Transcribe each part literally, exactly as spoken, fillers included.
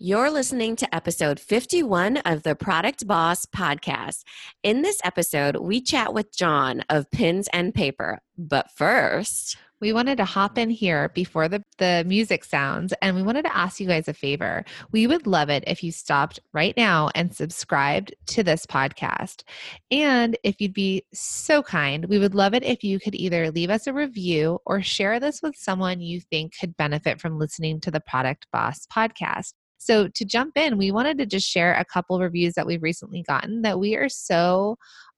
You're listening to episode fifty-one of the Product Boss podcast. In this episode, we chat with Jawn of Pins and Paper. But first, we wanted to hop in here before the, the music sounds, and we wanted to ask you guys a favor. We would love it if you stopped right now and subscribed to this podcast. And if you'd be so kind, we would love it if you could either leave us a review or share this with someone you think could benefit from listening to the Product Boss podcast. So to jump in, we wanted to just share a couple of reviews that we've recently gotten that we are so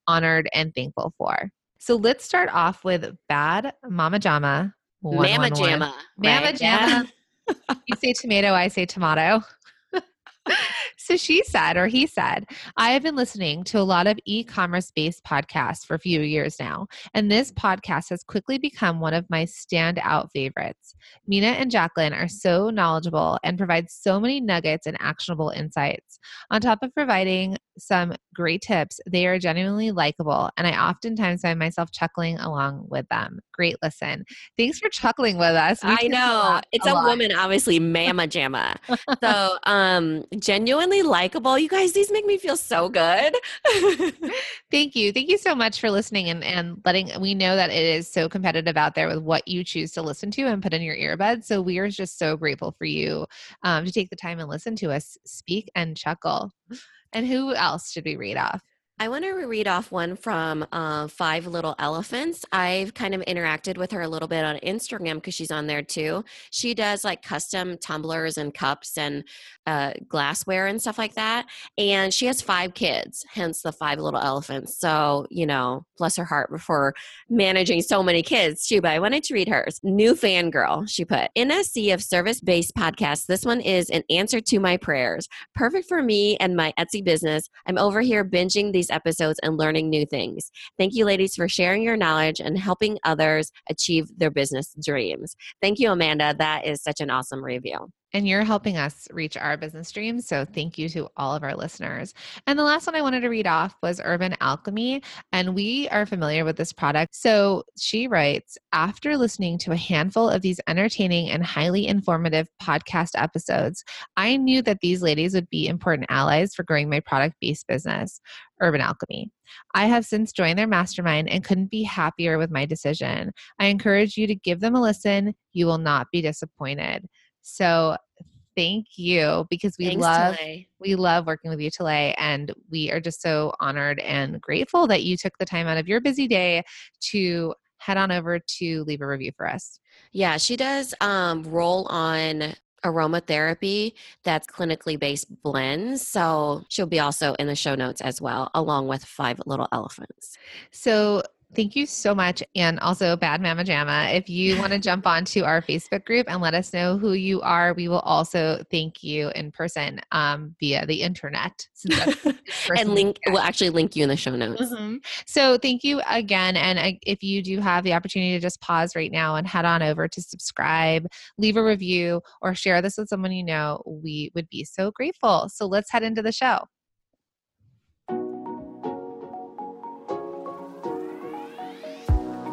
honored and thankful for. So let's start off with Bad Mama Jama. Mama Jama. Mama right? Jama. You say tomato, I say tomato. So she said, or he said, I have been listening to a lot of e-commerce based podcasts for a few years now, and this podcast has quickly become one of my standout favorites. Mina and Jacqueline are so knowledgeable and provide so many nuggets and actionable insights. On top of providing some great tips, they are genuinely likable, and I oftentimes find myself chuckling along with them. Great listen. Thanks for chuckling with us. We I know. It's a, a woman, obviously, Mama Jama. So um, genuinely likable. You guys, these make me feel so good. Thank you. Thank you so much for listening and, and letting, we know that it is so competitive out there with what you choose to listen to and put in your earbuds. So we are just so grateful for you um, to take the time and listen to us speak and chuckle. And who else should we read off? I want to read off one from uh, Five Little Elephants. I've kind of interacted with her a little bit on Instagram because she's on there too. She does like custom tumblers and cups and uh, glassware and stuff like that. And she has five kids, hence the Five Little Elephants. So, you know, bless her heart for managing so many kids too. But I wanted to read hers. New fangirl, she put. In a sea of service-based podcasts, this one is an answer to my prayers. Perfect for me and my Etsy business. I'm over here binging these episodes and learning new things. Thank you, ladies, for sharing your knowledge and helping others achieve their business dreams. Thank you, Amanda. That is such an awesome review. And you're helping us reach our business dreams. So thank you to all of our listeners. And the last one I wanted to read off was Urban Alchemy. And we are familiar with this product. So she writes, after listening to a handful of these entertaining and highly informative podcast episodes, I knew that these ladies would be important allies for growing my product-based business, Urban Alchemy. I have since joined their mastermind and couldn't be happier with my decision. I encourage you to give them a listen. You will not be disappointed. So thank you, because we Thanks, love Talay. we love working with you, Talay, and we are just so honored and grateful that you took the time out of your busy day to head on over to leave a review for us. Yeah, she does um, roll on aromatherapy that's clinically based blends. So she'll be also in the show notes as well, along with Five Little Elephants. So thank you so much. And also Bad Mama Jama, if you want to jump onto our Facebook group and let us know who you are, we will also thank you in person um, via the internet. Since that's and link, we'll actually link you in the show notes. Mm-hmm. So thank you again. And uh, if you do have the opportunity to just pause right now and head on over to subscribe, leave a review, or share this with someone you know, we would be so grateful. So let's head into the show.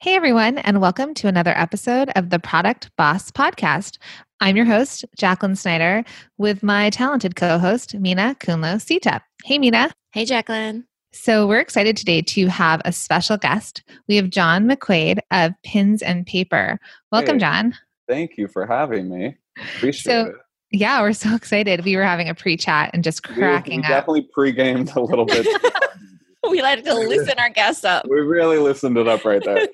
Hey everyone, and welcome to another episode of the Product Boss Podcast. I'm your host, Jacqueline Snyder, with my talented co-host, Mina Kulosita. Hey, Mina. Hey, Jacqueline. So we're excited today to have a special guest. We have Jawn McQuaid of Pins and Paper. Welcome, hey, Jawn. Thank you for having me. Appreciate so, it. Yeah, we're so excited. We were having a pre-chat and just cracking we, we up. We definitely pre-gamed a little bit. We like to loosen our guests up. We really loosened it up right there.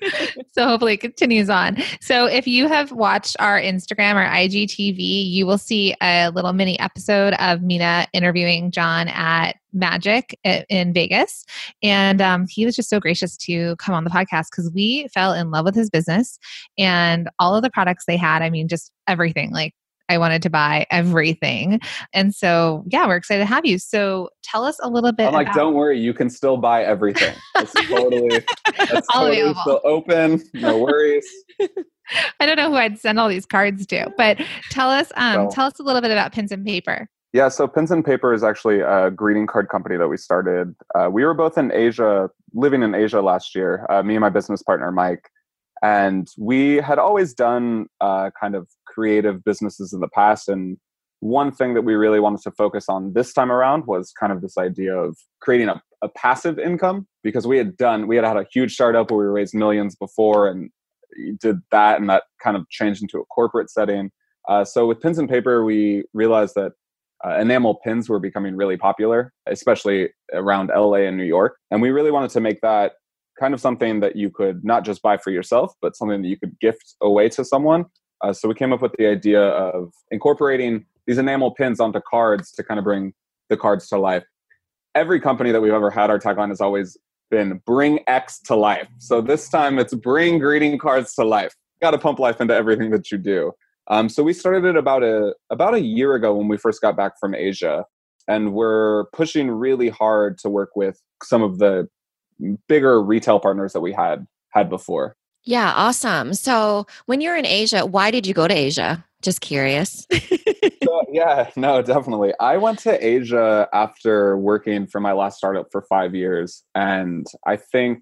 So hopefully it continues on. So if you have watched our Instagram or I G T V, you will see a little mini episode of Mina interviewing Jawn at Magic in Vegas. And um, he was just so gracious to come on the podcast because we fell in love with his business and all of the products they had. I mean, just everything. Like, I wanted to buy everything. And so, yeah, we're excited to have you. So tell us a little bit. I'm like, about- don't worry, you can still buy everything. It's totally, it's totally still open. No worries. I don't know who I'd send all these cards to, but tell us, um, so, tell us a little bit about Pins and Paper. Yeah. So Pins and Paper is actually a greeting card company that we started. Uh, we were both in Asia, living in Asia last year, uh, me and my business partner, Mike. And we had always done uh, kind of creative businesses in the past. And one thing that we really wanted to focus on this time around was kind of this idea of creating a, a passive income, because we had done, we had had a huge startup where we raised millions before and did that. And that kind of changed into a corporate setting. Uh, so with Pins and Paper, we realized that uh, enamel pins were becoming really popular, especially around L A and New York. And we really wanted to make that kind of something that you could not just buy for yourself, but something that you could gift away to someone. Uh, so we came up with the idea of incorporating these enamel pins onto cards to kind of bring the cards to life. Every company that we've ever had, our tagline has always been bring X to life. So this time it's bring greeting cards to life. Got to pump life into everything that you do. Um, so we started it about a, about a year ago when we first got back from Asia. And we're pushing really hard to work with some of the bigger retail partners that we had had before. Yeah, awesome. So when you're in Asia, why did you go to Asia? Just curious. so, yeah, no, definitely. I went to Asia after working for my last startup for five years. And I think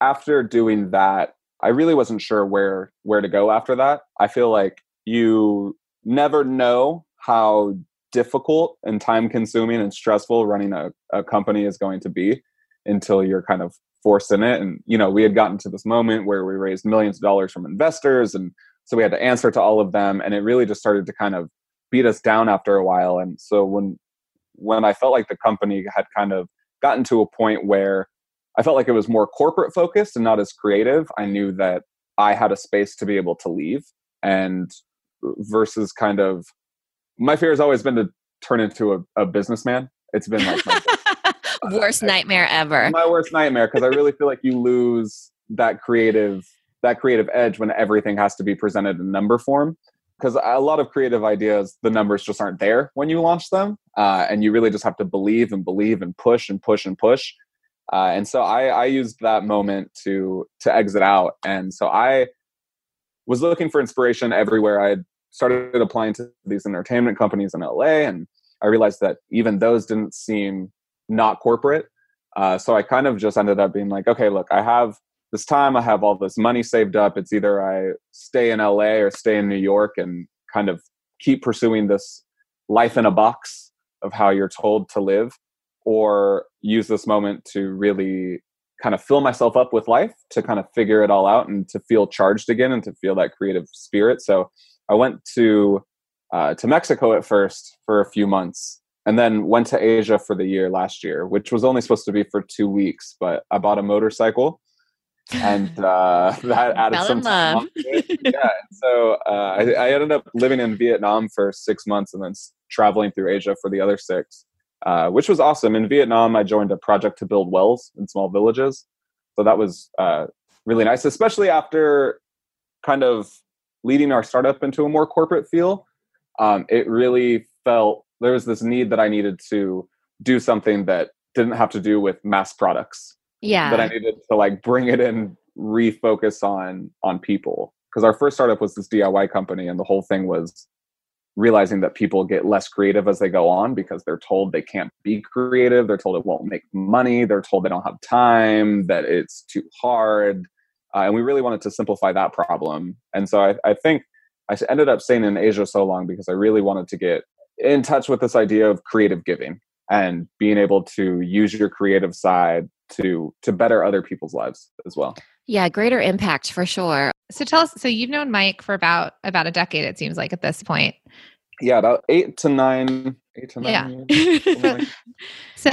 after doing that, I really wasn't sure where where to go after that. I feel like you never know how difficult and time-consuming and stressful running a, a company is going to be until you're kind of forced in it. And, you know, we had gotten to this moment where we raised millions of dollars from investors. And so we had to answer to all of them. And it really just started to kind of beat us down after a while. And so when, when I felt like the company had kind of gotten to a point where I felt like it was more corporate focused and not as creative, I knew that I had a space to be able to leave. And versus kind of, my fear has always been to turn into a, a businessman. It's been like my worst nightmare ever. My worst nightmare, because I really feel like you lose that creative that creative edge when everything has to be presented in number form. Because a lot of creative ideas, the numbers just aren't there when you launch them, uh, and you really just have to believe and believe and push and push and push. Uh, and so I, I used that moment to to exit out, and so I was looking for inspiration everywhere. I had started applying to these entertainment companies in L A, and I realized that even those didn't seem not corporate. Uh, so I kind of just ended up being like, okay, look, I have this time, I have all this money saved up. It's either I stay in L A or stay in New York and kind of keep pursuing this life in a box of how you're told to live, or use this moment to really kind of fill myself up with life, to kind of figure it all out and to feel charged again and to feel that creative spirit. So I went to, uh, to Mexico at first for a few months, and then went to Asia for the year last year, which was only supposed to be for two weeks, but I bought a motorcycle, and uh, that added some time on it. Yeah, so uh, I, I ended up living in Vietnam for six months and then traveling through Asia for the other six, uh, which was awesome. In Vietnam, I joined a project to build wells in small villages. So that was uh, really nice, especially after kind of leading our startup into a more corporate feel. Um, it really felt there was this need that I needed to do something that didn't have to do with mass products. Yeah. That I needed to like bring it in, refocus on, on people. Because our first startup was this D I Y company, and the whole thing was realizing that people get less creative as they go on because they're told they can't be creative. They're told it won't make money. They're told they don't have time, that it's too hard. Uh, and we really wanted to simplify that problem. And so I, I think I ended up staying in Asia so long because I really wanted to get in touch with this idea of creative giving and being able to use your creative side to to better other people's lives as well. Yeah, greater impact for sure. So tell us, so you've known Mike for about about a decade, it seems like, at this point. Yeah, about eight to nine, eight to nine yeah. years. Like So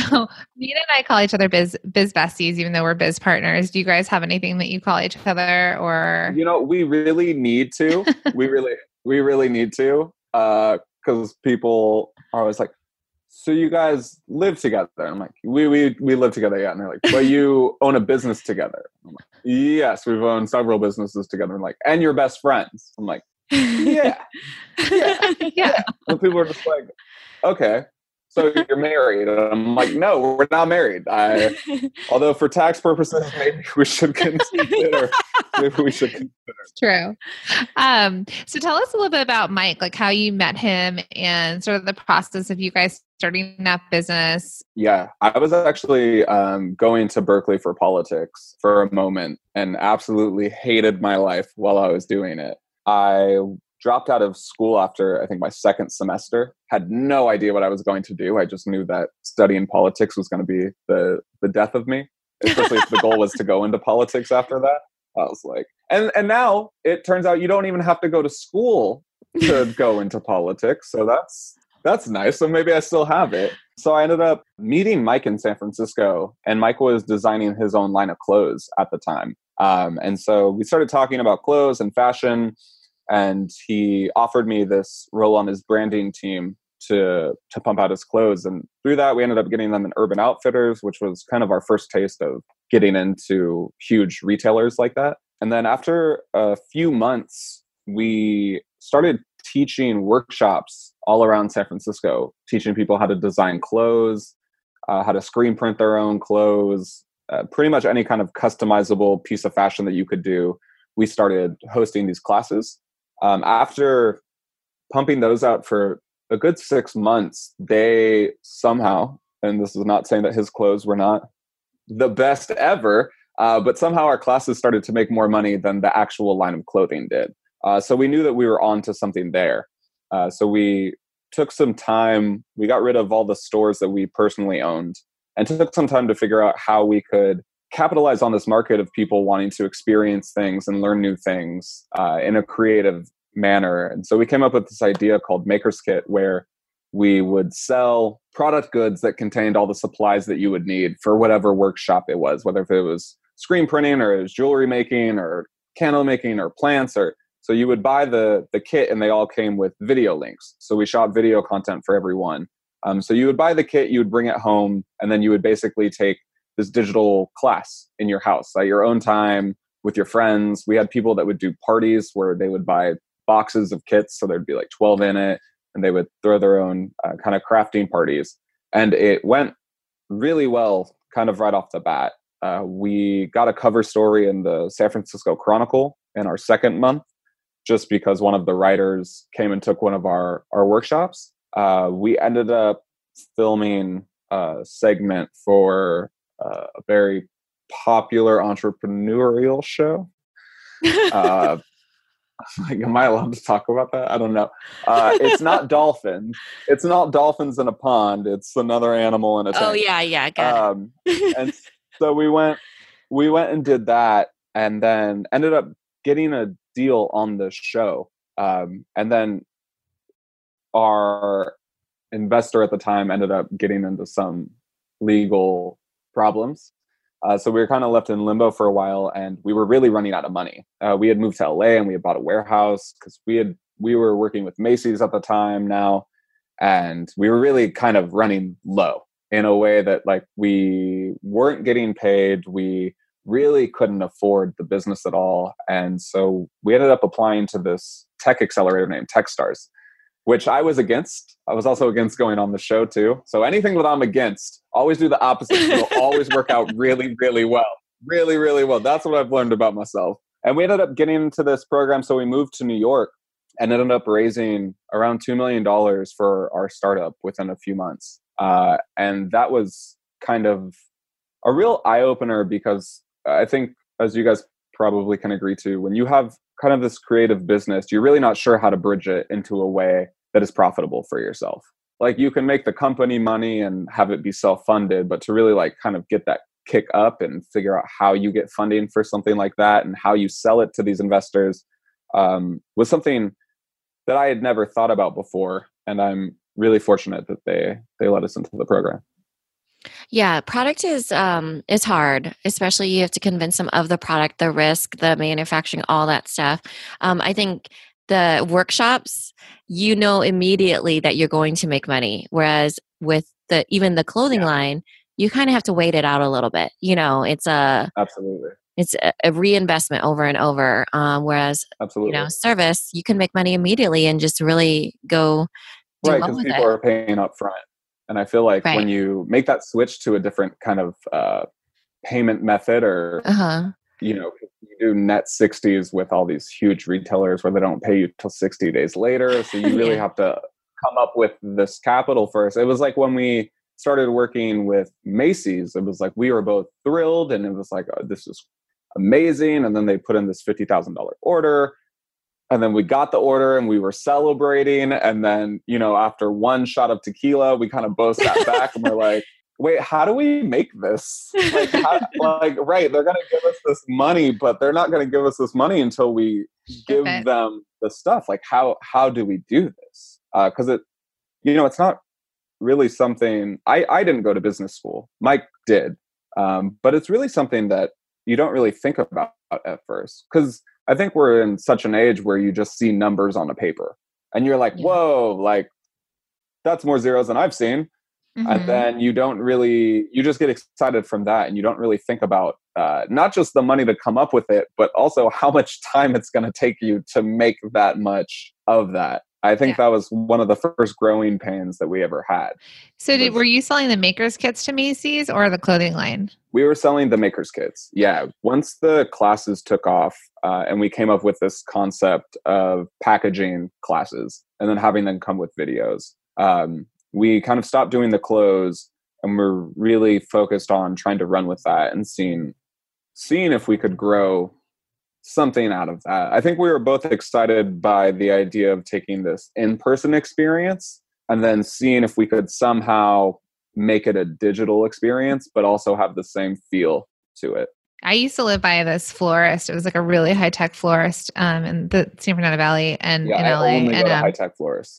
Mina and I call each other biz biz besties, even though we're biz partners. Do you guys have anything that you call each other, or? You know, we really need to. we really, we really need to, because uh, people are always like, "So you guys live together?" I'm like, "We we we live together, yeah." And they're like, "Well, you own a business together?" I'm like, "Yes, we've owned several businesses together." And like, "And you're best friends?" I'm like, "Yeah, yeah, yeah." And people are just like, "Okay. So you're married?" And I'm like, "No, we're not married." I, although for tax purposes, maybe we should consider. Maybe we should consider. It's true. Um, so tell us a little bit about Mike, like how you met him and sort of the process of you guys starting that business. Yeah, I was actually um, going to Berkeley for politics for a moment and absolutely hated my life while I was doing it. I dropped out of school after, I think, my second semester. Had no idea what I was going to do. I just knew that studying politics was going to be the the death of me, especially if the goal was to go into politics after that. I was like, and and now it turns out you don't even have to go to school to go into politics. So that's that's nice. So maybe I still have it. So I ended up meeting Mike in San Francisco, and Mike was designing his own line of clothes at the time. Um, and so we started talking about clothes and fashion. And he offered me this role on his branding team to to pump out his clothes. And through that, we ended up getting them in Urban Outfitters, which was kind of our first taste of getting into huge retailers like that. And then after a few months, we started teaching workshops all around San Francisco, teaching people how to design clothes, uh, how to screen print their own clothes, uh, pretty much any kind of customizable piece of fashion that you could do. We started hosting these classes. Um, after pumping those out for a good six months, they somehow, and this is not saying that his clothes were not the best ever, uh, but somehow our classes started to make more money than the actual line of clothing did. Uh, so we knew that we were onto something there. Uh, so we took some time, we got rid of all the stores that we personally owned and took some time to figure out how we could capitalize on this market of people wanting to experience things and learn new things uh, in a creative manner. And so we came up with this idea called Maker's Kit, where we would sell product goods that contained all the supplies that you would need for whatever workshop it was, whether if it was screen printing or it was jewelry making or candle making or plants. Or so you would buy the the kit, and they all came with video links. So we shot video content for everyone. Um, so you would buy the kit, you would bring it home, and then you would basically take this digital class in your house at your own time with your friends. We had people that would do parties where they would buy boxes of kits. So there'd be like twelve in it, and they would throw their own uh, kind of crafting parties. And it went really well kind of right off the bat. Uh, we got a cover story in the San Francisco Chronicle in our second month, just because one of the writers came and took one of our, our workshops. Uh, we ended up filming a segment for Uh, a very popular entrepreneurial show. Uh, like, am I allowed to talk about that? I don't know. Uh, it's not dolphins. It's not dolphins in a pond. It's another animal in a tank. Oh yeah, yeah, got um, it. And so we went, we went and did that, and then ended up getting a deal on the show. Um, and then our investor at the time ended up getting into some legal problems. Uh, so we were kind of left in limbo for a while, and we were really running out of money. Uh, we had moved to L A, and we had bought a warehouse because we had we were working with Macy's at the time now, and we were really kind of running low in a way that, like, we weren't getting paid. We really couldn't afford the business at all. And so we ended up applying to this tech accelerator named TechStars, which I was against. I was also against going on the show too. So anything that I'm against, always do the opposite. It'll always work out really, really well. Really, really well. That's what I've learned about myself. And we ended up getting into this program. So we moved to New York and ended up raising around two million dollars for our startup within a few months. Uh, and that was kind of a real eye-opener, because I think, as you guys probably can agree to, when you have kind of this creative business, you're really not sure how to bridge it into a way that is profitable for yourself. Like, you can make the company money and have it be self-funded, but to really, like, kind of get that kick up and figure out how you get funding for something like that and how you sell it to these investors um, was something that I had never thought about before. And I'm really fortunate that they, they let us into the program. Yeah, product is um, it's hard, especially you have to convince them of the product, the risk, the manufacturing, all that stuff. Um, I think the workshops, you know immediately that you're going to make money, whereas with the even the clothing yeah. line, you kind of have to wait it out a little bit. You know, it's a absolutely it's a, a reinvestment over and over. Um, whereas absolutely. you know, service, you can make money immediately and just really go do right because well people it. are paying up front. And I feel like right. when you make that switch to a different kind of uh, payment method or, uh-huh. you know, you do net sixties with all these huge retailers where they don't pay you till sixty days later. So you really yeah. have to come up with this capital first. It was like when we started working with Macy's, it was like we were both thrilled and it was like, oh, this is amazing. And then they put in this fifty thousand dollars order. And then we got the order and we were celebrating. And then, you know, after one shot of tequila, we kind of both sat back and we're like, wait, how do we make this? Like, how, like right, they're going to give us this money, but they're not going to give us this money until we give okay. them the stuff. Like, how how do we do this? Because uh, it, you know, it's not really something, I, I didn't go to business school. Mike did. Um, but it's really something that you don't really think about at first. Because I think we're in such an age where you just see numbers on a paper and you're like, yeah. whoa, like that's more zeros than I've seen. Mm-hmm. And then you don't really, you just get excited from that. And you don't really think about uh, not just the money to come up with it, but also how much time it's going to take you to make that much of that. I think yeah. that was one of the first growing pains that we ever had. So did, were you selling the Maker's Kits to Macy's or the clothing line? We were selling the Maker's Kits. Yeah. Once the classes took off uh, and we came up with this concept of packaging classes and then having them come with videos, um, we kind of stopped doing the clothes and we're really focused on trying to run with that and seeing, seeing if we could grow something out of that. I think we were both excited by the idea of taking this in-person experience and then seeing if we could somehow make it a digital experience, but also have the same feel to it. I used to live by this florist. It was like a really high-tech florist um, in the San Fernando Valley and yeah, in L A. I only and, go um, high-tech florists.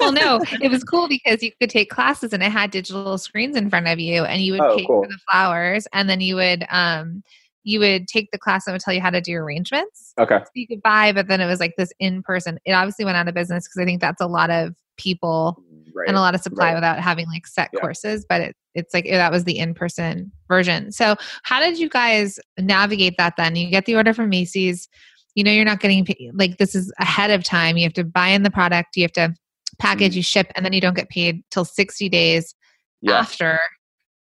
Well, no, it was cool because you could take classes and it had digital screens in front of you and you would oh, pay cool. for the flowers and then you would... Um, you would take the class and it would tell you how to do arrangements. Okay. So you could buy, but then it was like this in-person. It obviously went out of business because I think that's a lot of people right. and a lot of supply right. without having like set yeah. courses, but it, it's like that was the in-person version. So how did you guys navigate that then? You get the order from Macy's, you know, you're not getting paid. Like this is ahead of time. You have to buy in the product, you have to package, mm-hmm. you ship, and then you don't get paid till sixty days yeah. after.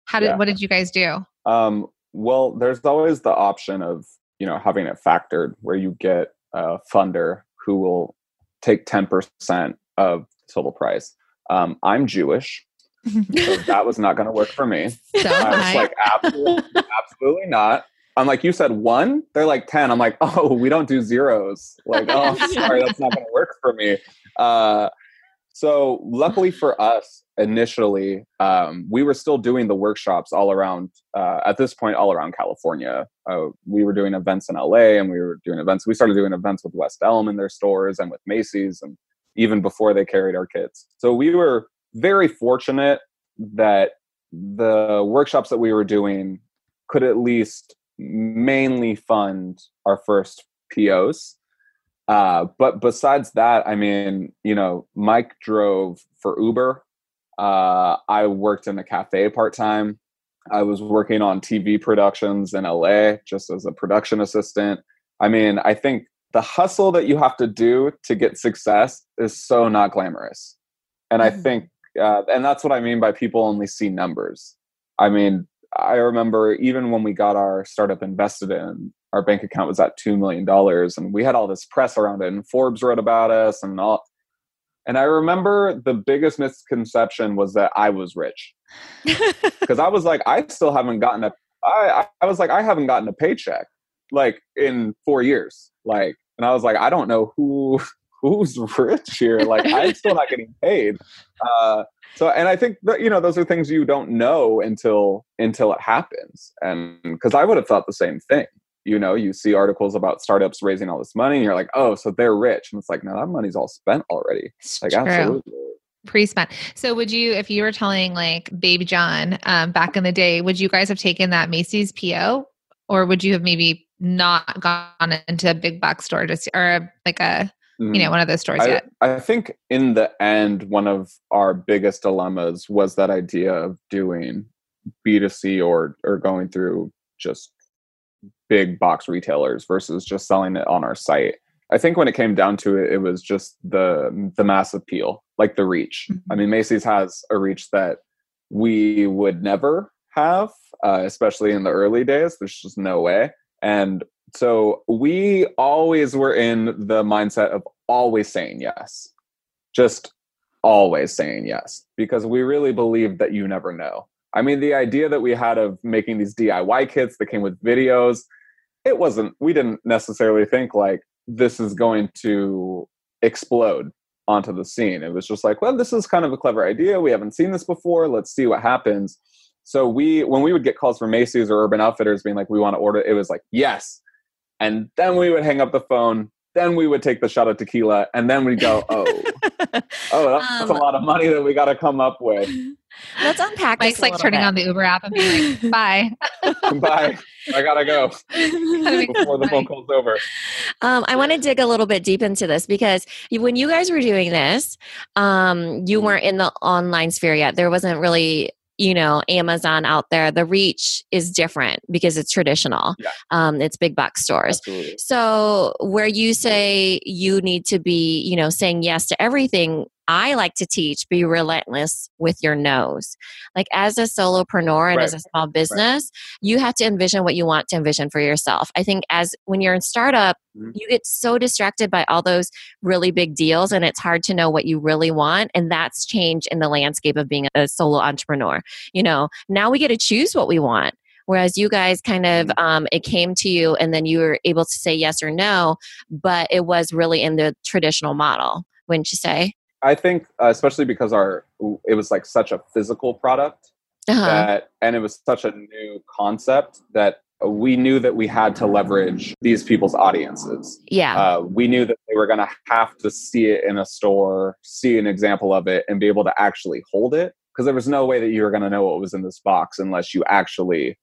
How did, yeah. what did you guys do? Um, Well, there's always the option of, you know, having it factored where you get a funder who will take ten percent of total price. Um, I'm Jewish, so that was not going to work for me. So I was I. like, absolutely, absolutely not. I'm like, you said one? They're like ten. I'm like, oh, we don't do zeros. Like, oh, sorry, that's not going to work for me. Uh, so luckily for us, initially, um, we were still doing the workshops all around, uh, at this point, all around California. Uh, we were doing events in L A and we were doing events. We started doing events with West Elm in their stores and with Macy's and even before they carried our kits. So we were very fortunate that the workshops that we were doing could at least mainly fund our first P Os. Uh, but besides that, I mean, you know, Mike drove for Uber. Uh, I worked in a cafe part-time. I was working on T V productions in L A just as a production assistant. I mean, I think the hustle that you have to do to get success is so not glamorous. And I think, uh, and that's what I mean by people only see numbers. I mean, I remember even when we got our startup invested in, our bank account was at two million dollars and we had all this press around it and Forbes wrote about us and all. And I remember the biggest misconception was that I was rich because I was like, I still haven't gotten a, I, I was like, I haven't gotten a paycheck like in four years. Like, and I was like, I don't know who, who's rich here. Like, I'm still not getting paid. Uh, so, and I think that, you know, those are things you don't know until, until it happens. And because I would have thought the same thing. You know, you see articles about startups raising all this money and you're like, oh, so they're rich. And it's like, no, that money's all spent already. It's like, true. Absolutely. Pre-spent. So would you, if you were telling like Baby John um, back in the day, would you guys have taken that Macy's P O, or would you have maybe not gone into a big box store just or like a, mm. you know, one of those stores I, yet? I think in the end, one of our biggest dilemmas was that idea of doing B two C or, or going through just big box retailers versus just selling it on our site. I think when it came down to it, it was just the the mass appeal, like the reach. Mm-hmm. I mean, Macy's has a reach that we would never have, uh, especially in the early days. There's just no way. And so we always were in the mindset of always saying yes, just always saying yes, because we really believed that you never know. I mean, the idea that we had of making these D I Y kits that came with videos, it wasn't, we didn't necessarily think like, this is going to explode onto the scene. It was just like, well, this is kind of a clever idea. We haven't seen this before. Let's see what happens. So we, when we would get calls from Macy's or Urban Outfitters being like, we want to order, it was like, yes. And then we would hang up the phone. Then we would take the shot of tequila. And then we'd go, oh, oh, that's, um, that's a lot of money that we got to come up with. Let's unpack Mike's this like turning bit. On the Uber app and being like, bye. Bye. I gotta go before the phone call's over. Um, I want to dig a little bit deep into this because when you guys were doing this, um, you weren't in the online sphere yet. There wasn't really, you know, Amazon out there. The reach is different because it's traditional. Yeah. Um, it's big box stores. Absolutely. So where you say you need to be, you know, saying yes to everything, I like to teach, be relentless with your no's. Like as a solopreneur and right. as a small business, right. you have to envision what you want to envision for yourself. I think as when you're in startup, mm-hmm. you get so distracted by all those really big deals and it's hard to know what you really want. And that's changed in the landscape of being a solo entrepreneur. You know, now we get to choose what we want. Whereas you guys kind of, um, it came to you and then you were able to say yes or no, but it was really in the traditional model, wouldn't you say? I think, uh, especially because our it was like such a physical product, uh-huh. that, and it was such a new concept that we knew that we had to leverage these people's audiences. Yeah, uh, we knew that they were going to have to see it in a store, see an example of it, and be able to actually hold it, because there was no way that you were going to know what was in this box unless you actually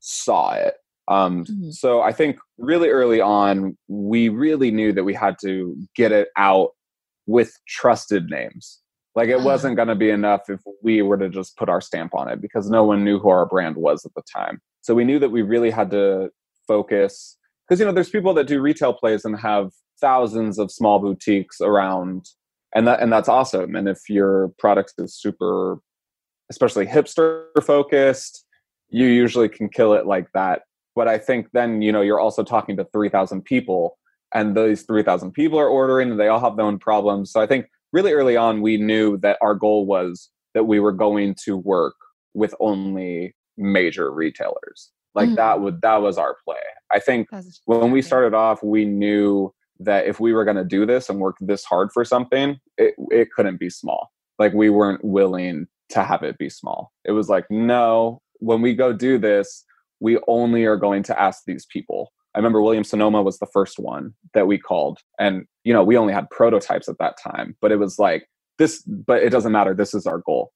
saw it. Um, mm-hmm. So I think really early on, we really knew that we had to get it out with trusted names. Like it wasn't going to be enough if we were to just put our stamp on it, because no one knew who our brand was at the time. So we knew that we really had to focus, because, you know, there's people that do retail plays and have thousands of small boutiques around, and that, and that's awesome. And if your product is super, especially hipster focused, you usually can kill it like that. But I think then, you know, you're also talking to three thousand people, and those three thousand people are ordering and they all have their own problems. So I think really early on, we knew that our goal was that we were going to work with only major retailers. Like mm. that would, that was our play. I think when we started off, we knew that if we were going to do this and work this hard for something, it, it couldn't be small. Like we weren't willing to have it be small. It was like, no, when we go do this, we only are going to ask these people. I remember William Sonoma was the first one that we called. And, you know, we only had prototypes at that time, but it was like this, but it doesn't matter. This is our goal.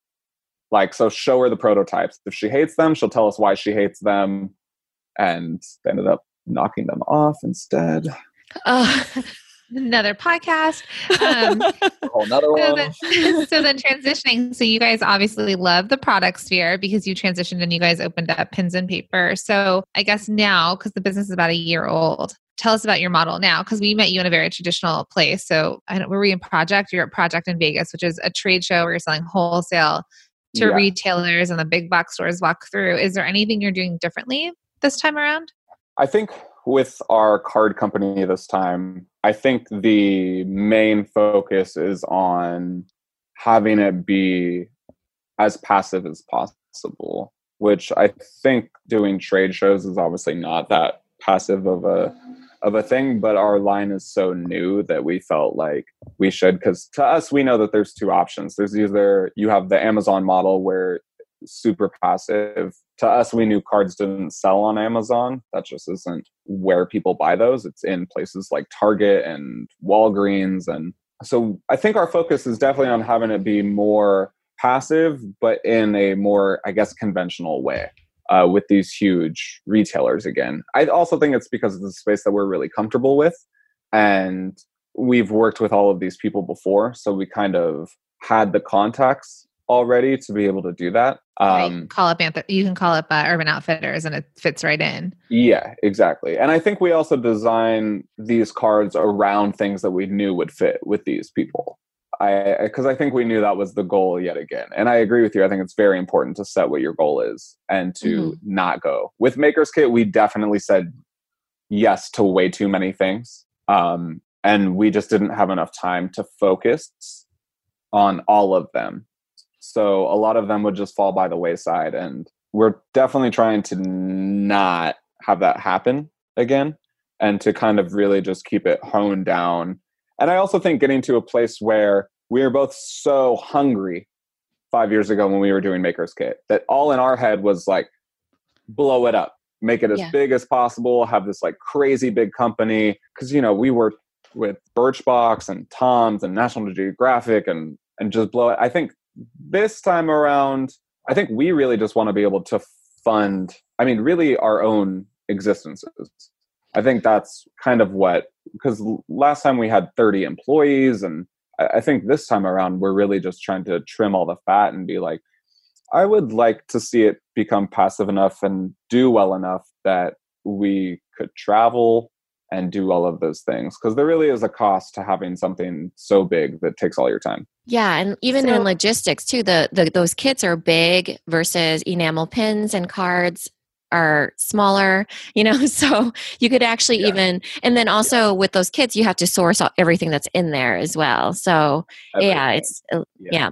Like, so show her the prototypes. If she hates them, she'll tell us why she hates them. And they ended up knocking them off instead. Oh, another podcast. Um, a whole nother one. So then, so then transitioning. So you guys obviously love the product sphere because you transitioned and you guys opened up Pins and Paper. So I guess now, because the business is about a year old, tell us about your model now, because we met you in a very traditional place. So I don't, were we in Project? You're at Project in Vegas, which is a trade show where you're selling wholesale to yeah. retailers and the big box stores walk through. Is there anything you're doing differently this time around? I think with our card company this time, I think the main focus is on having it be as passive as possible, which I think doing trade shows is obviously not that passive of a of a thing, but our line is so new that we felt like we should, because to us, we know that there's two options. There's either you have the Amazon model where super passive. To us, we knew cards didn't sell on Amazon. That just isn't where people buy those. It's in places like Target and Walgreens. And so I think our focus is definitely on having it be more passive, but in a more, I guess, conventional way uh, with these huge retailers again. I also think it's because of the space that we're really comfortable with. And we've worked with all of these people before, so we kind of had the contacts already to be able to do that. Um, right. Call up Anthem. You can call up uh, Urban Outfitters, and it fits right in. Yeah, exactly. And I think we also design these cards around things that we knew would fit with these people. I because I think we knew that was the goal yet again. And I agree with you. I think it's very important to set what your goal is and to mm-hmm. not go with Maker's Kit. We definitely said yes to way too many things, um, and we just didn't have enough time to focus on all of them. So a lot of them would just fall by the wayside, and we're definitely trying to not have that happen again and to kind of really just keep it honed down. And I also think getting to a place where we were both so hungry five years ago when we were doing Maker's Kit that all in our head was like, blow it up, make it as yeah. big as possible, have this like crazy big company. Because, you know, we worked with Birchbox and Tom's and National Geographic and and just blow it. I think this time around, I think we really just want to be able to fund, I mean, really our own existences. I think that's kind of what, because last time we had thirty employees, and I think this time around, we're really just trying to trim all the fat and be like, I would like to see it become passive enough and do well enough that we could travel and do all of those things. Because there really is a cost to having something so big that takes all your time. Yeah. And even so, in logistics too, the, the those kits are big versus enamel pins and cards are smaller, you know, so you could actually yeah. even, and then also yeah. with those kits, you have to source all, everything that's in there as well. So everything. yeah, it's, yeah. yeah,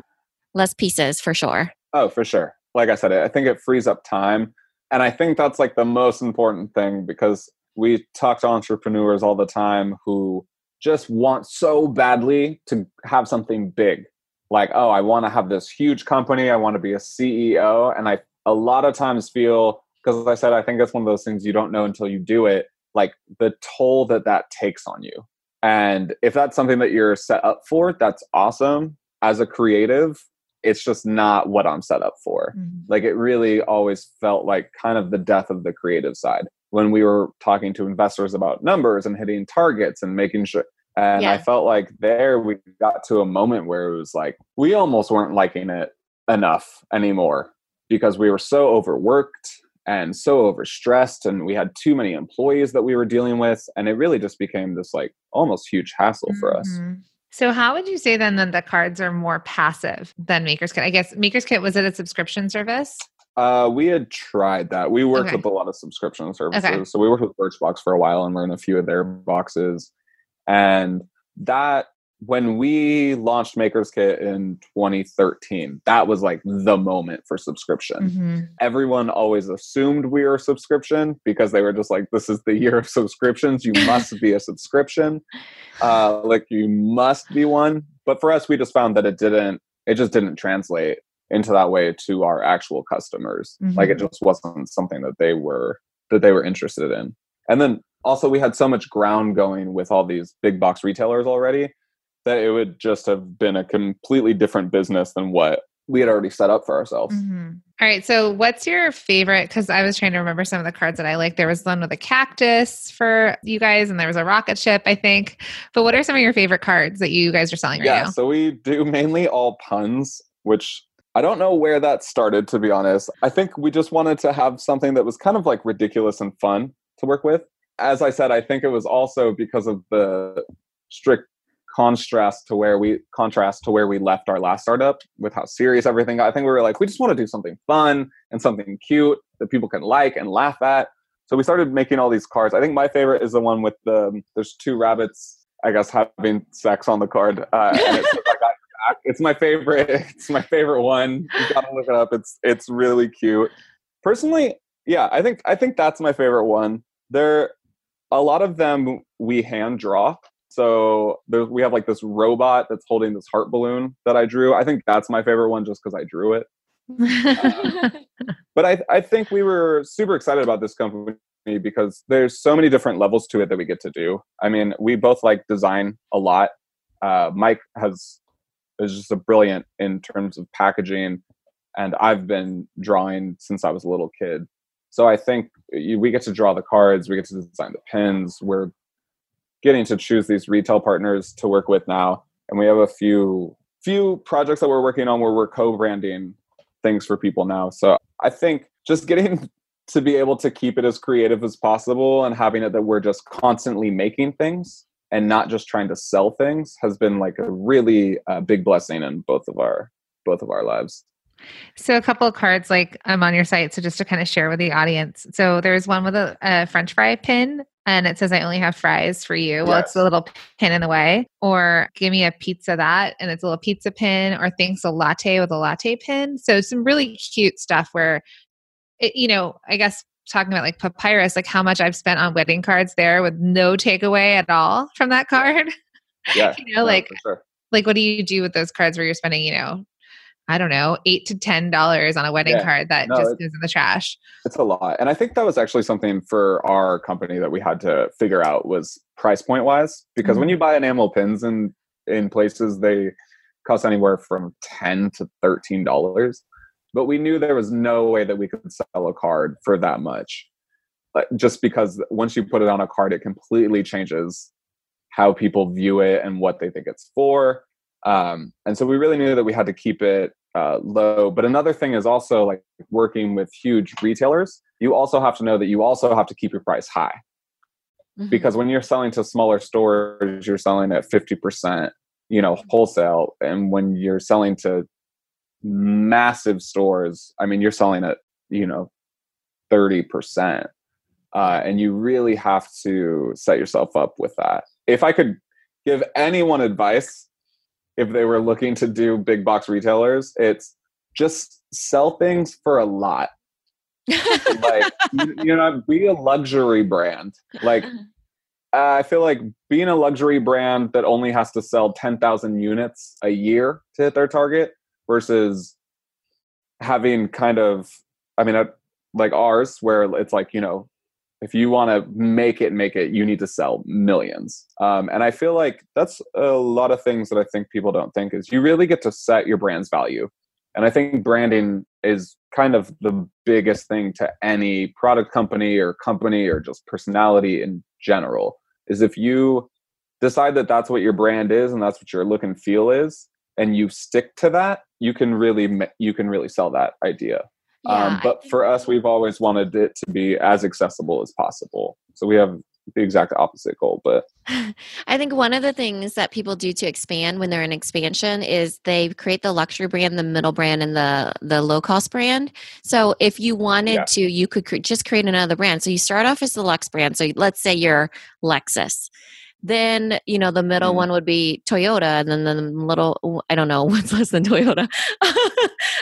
less pieces for sure. Oh, for sure. Like I said, I think it frees up time. And I think that's like the most important thing, because we talk to entrepreneurs all the time who just want so badly to have something big. Like, oh, I want to have this huge company. I want to be a C E O. And I, a lot of times feel, because I said, I think that's one of those things you don't know until you do it, like the toll that that takes on you. And if that's something that you're set up for, that's awesome. As a creative, it's just not what I'm set up for. Mm-hmm. Like it really always felt like kind of the death of the creative side when we were talking to investors about numbers and hitting targets and making sure. And yeah. I felt like there we got to a moment where it was like, we almost weren't liking it enough anymore because we were so overworked and so overstressed, and we had too many employees that we were dealing with, and it really just became this like almost huge hassle mm-hmm. for us. So how would you say then that the cards are more passive than Maker's Kit? I guess Maker's Kit, was it a subscription service? Uh, we had tried that. We worked okay. with a lot of subscription services. Okay. So we worked with Birchbox for a while, and we're in a few of their boxes. And that, when we launched Maker's Kit in twenty thirteen, that was like the moment for subscription. Mm-hmm. Everyone always assumed we were a subscription because they were just like, this is the year of subscriptions. You must be a subscription. Uh, like you must be one. But for us, we just found that it didn't, it just didn't translate into that way to our actual customers. Mm-hmm. Like it just wasn't something that they were, that they were interested in. And then also we had so much ground going with all these big box retailers already that it would just have been a completely different business than what we had already set up for ourselves. Mm-hmm. All right. So what's your favorite? Because I was trying to remember some of the cards that I like. There was one with a cactus for you guys, and there was a rocket ship, I think. But what are some of your favorite cards that you guys are selling right yeah, now? Yeah, so we do mainly all puns, which I don't know where that started, to be honest. I think we just wanted to have something that was kind of like ridiculous and fun to work with. As I said, I think it was also because of the strict contrast to where we contrast to where we left our last startup with how serious everything got. I think we were like, we just want to do something fun and something cute that people can like and laugh at. So we started making all these cards. I think my favorite is the one with the, there's two rabbits, I guess, having sex on the card. Uh, and it's, I got back. It's my favorite. It's my favorite one. You gotta look it up. It's, it's really cute. Personally. Yeah. I think, I think that's my favorite one. There, a lot of them we hand draw. So there, we have like this robot that's holding this heart balloon that I drew. I think that's my favorite one just because I drew it. uh, but I, I think we were super excited about this company because there's so many different levels to it that we get to do. I mean, we both like design a lot. uh, Mike has is just a brilliant in terms of packaging, and I've been drawing since I was a little kid. So I think we get to draw the cards, we get to design the pins, we're getting to choose these retail partners to work with now. And we have a few few projects that we're working on where we're co-branding things for people now. So I think just getting to be able to keep it as creative as possible and having it that we're just constantly making things and not just trying to sell things has been like a really uh, big blessing in both of our both of our lives. So a couple of cards like I'm on your site. So just to kind of share with the audience. So there's one with a, a French fry pin and it says, I only have fries for you. Yes. Well, it's a little pin in a way, or give me a pizza that, and it's a little pizza pin, or thanks a latte with a latte pin. So some really cute stuff where it, you know, I guess talking about like Papyrus, like how much I've spent on wedding cards there with no takeaway at all from that card. Yeah, you know, no, like, sure. like what do you do with those cards where you're spending, you know, I don't know, eight to ten dollars on a wedding yeah. card that no, just goes in the trash. It's a lot. And I think that was actually something for our company that we had to figure out was price point wise, because mm-hmm. when you buy enamel pins in, in places, they cost anywhere from ten to thirteen dollars, but we knew there was no way that we could sell a card for that much. But just because once you put it on a card, it completely changes how people view it and what they think it's for. Um, and so we really knew that we had to keep it uh, low. But another thing is also like working with huge retailers, you also have to know that you also have to keep your price high. Mm-hmm. Because when you're selling to smaller stores, you're selling at fifty percent, you know, wholesale. And when you're selling to massive stores, I mean, you're selling at, you know, thirty percent. Uh, and you really have to set yourself up with that. If I could give anyone advice, if they were looking to do big box retailers, it's just sell things for a lot. Like, you know, be a luxury brand. Like, uh, I feel like being a luxury brand that only has to sell ten thousand units a year to hit their target versus having kind of, I mean, uh, like ours, where it's like, you know, if you want to make it, make it, you need to sell millions. Um, and I feel like that's a lot of things that I think people don't think is you really get to set your brand's value. And I think branding is kind of the biggest thing to any product company or company or just personality in general, is if you decide that that's what your brand is and that's what your look and feel is, and you stick to that, you can really, you can really sell that idea. Yeah, um, but for us, we've always wanted it to be as accessible as possible. So we have the exact opposite goal. But I think one of the things that people do to expand when they're in expansion is they create the luxury brand, the middle brand, and the, the low-cost brand. So if you wanted yeah. to, you could cre- just create another brand. So you start off as the Lux brand. So let's say you're Lexus. Then, you know, the middle mm. one would be Toyota, and then the little, I don't know what's less than Toyota,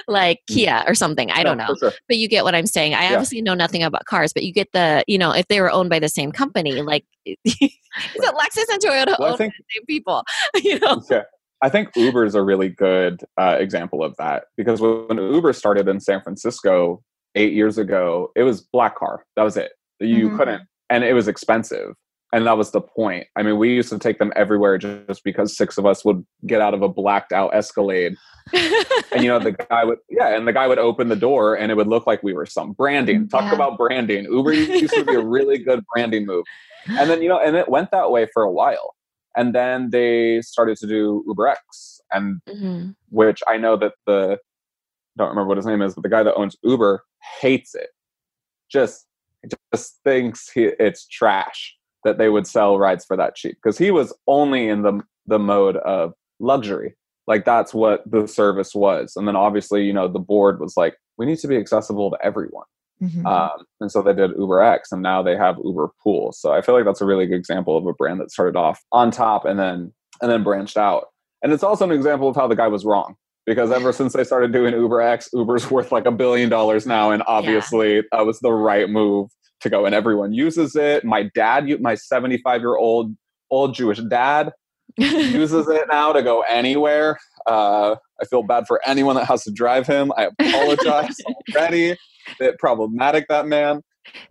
like mm. Kia or something. I no, don't know. Sure. But you get what I'm saying. I yeah. obviously know nothing about cars, but you get the, you know, if they were owned by the same company, like right. so Lexus and Toyota well, own think, the same people, you know? Yeah. I think Uber is a really good uh, example of that, because when Uber started in San Francisco eight years ago, it was black car. That was it. You mm-hmm. couldn't, and it was expensive. And that was the point. I mean, we used to take them everywhere just because six of us would get out of a blacked out Escalade. And, you know, the guy would, yeah, and the guy would open the door and it would look like we were some branding. Talk yeah. about branding. Uber used to be a really good branding move. And then, you know, and it went that way for a while. And then they started to do UberX, and mm-hmm. which I know that the, I don't remember what his name is, but the guy that owns Uber hates it. Just, just thinks he, it's trash that they would sell rides for that cheap, because he was only in the the mode of luxury. Like, that's what the service was. And then obviously, you know, the board was like, we need to be accessible to everyone. Mm-hmm. Um, and so they did UberX, and now they have Uber Pool. So I feel like that's a really good example of a brand that started off on top and then and then branched out. And it's also an example of how the guy was wrong, because ever since they started doing UberX, Uber's worth like a billion dollars now. And obviously yeah. that was the right move to go, and everyone uses it. My dad, my seventy-five year old old Jewish dad uses it now to go anywhere. Uh, I feel bad for anyone that has to drive him. I apologize already. That problematic, that man.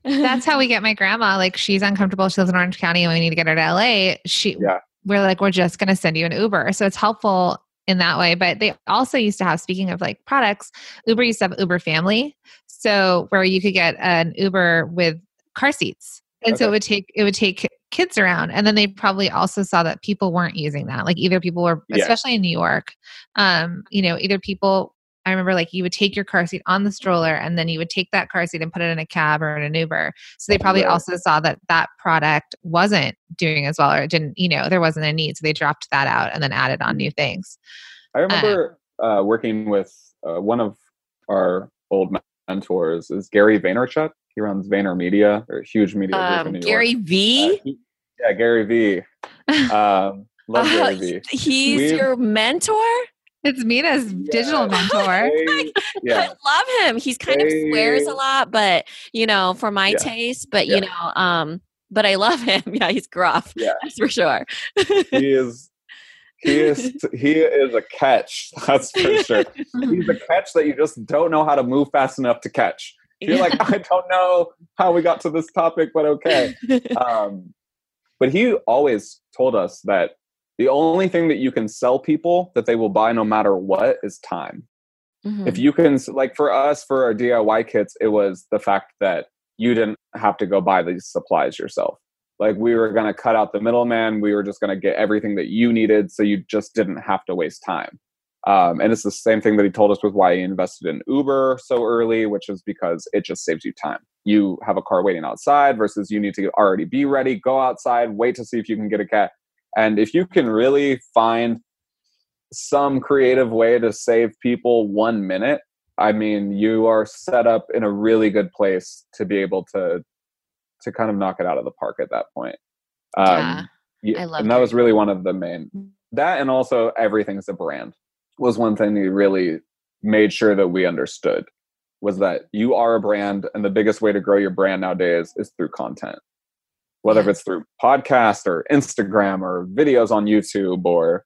That's how we get my grandma. Like, she's uncomfortable. She lives in Orange County and we need to get her to L A. She, yeah. we're like, we're just going to send you an Uber. So it's helpful in that way. But they also used to have, speaking of like products, Uber used to have Uber Family. So where you could get an Uber with car seats. And okay. so it would take, it would take kids around. And then they probably also saw that people weren't using that. Like either people were, yeah. especially in New York, um, you know, either people, I remember like you would take your car seat on the stroller and then you would take that car seat and put it in a cab or in an Uber. So they probably right. also saw that that product wasn't doing as well, or it didn't, you know, there wasn't a need. So they dropped that out and then added on new things. I remember um, uh, working with uh, one of our old mentors is Gary Vaynerchuk. He runs VaynerMedia, or a huge media group um, in New York. Gary V? Uh, he, yeah, Gary V. Um, love Gary V. He's We've, your mentor? It's Mina's yeah, digital mentor. They, yeah. I love him. He's kind they, of swears a lot, but, you know, for my yeah, taste, but, yeah. you know, um, but I love him. Yeah, he's gruff. Yeah. That's for sure. He is. He is he is a catch. That's for sure. He's a catch that you just don't know how to move fast enough to catch. You're yeah. like, I don't know how we got to this topic, but okay. Um, but he always told us that the only thing that you can sell people that they will buy no matter what is time. Mm-hmm. If you can, like for us, for our D I Y kits, it was the fact that you didn't have to go buy these supplies yourself. Like we were going to cut out the middleman. We were just going to get everything that you needed. So you just didn't have to waste time. Um, and it's the same thing that he told us with why he invested in Uber so early, which is because it just saves you time. You have a car waiting outside versus you need to already be ready, go outside, wait to see if you can get a cat. And if you can really find some creative way to save people one minute, I mean, you are set up in a really good place to be able to, to kind of knock it out of the park at that point. Um, yeah, I love it. And that was really one of the main, that and also everything's a brand. Was one thing he really made sure that we understood was that you are a brand, and the biggest way to grow your brand nowadays is through content, whether yeah. it's through podcast or Instagram or videos on YouTube or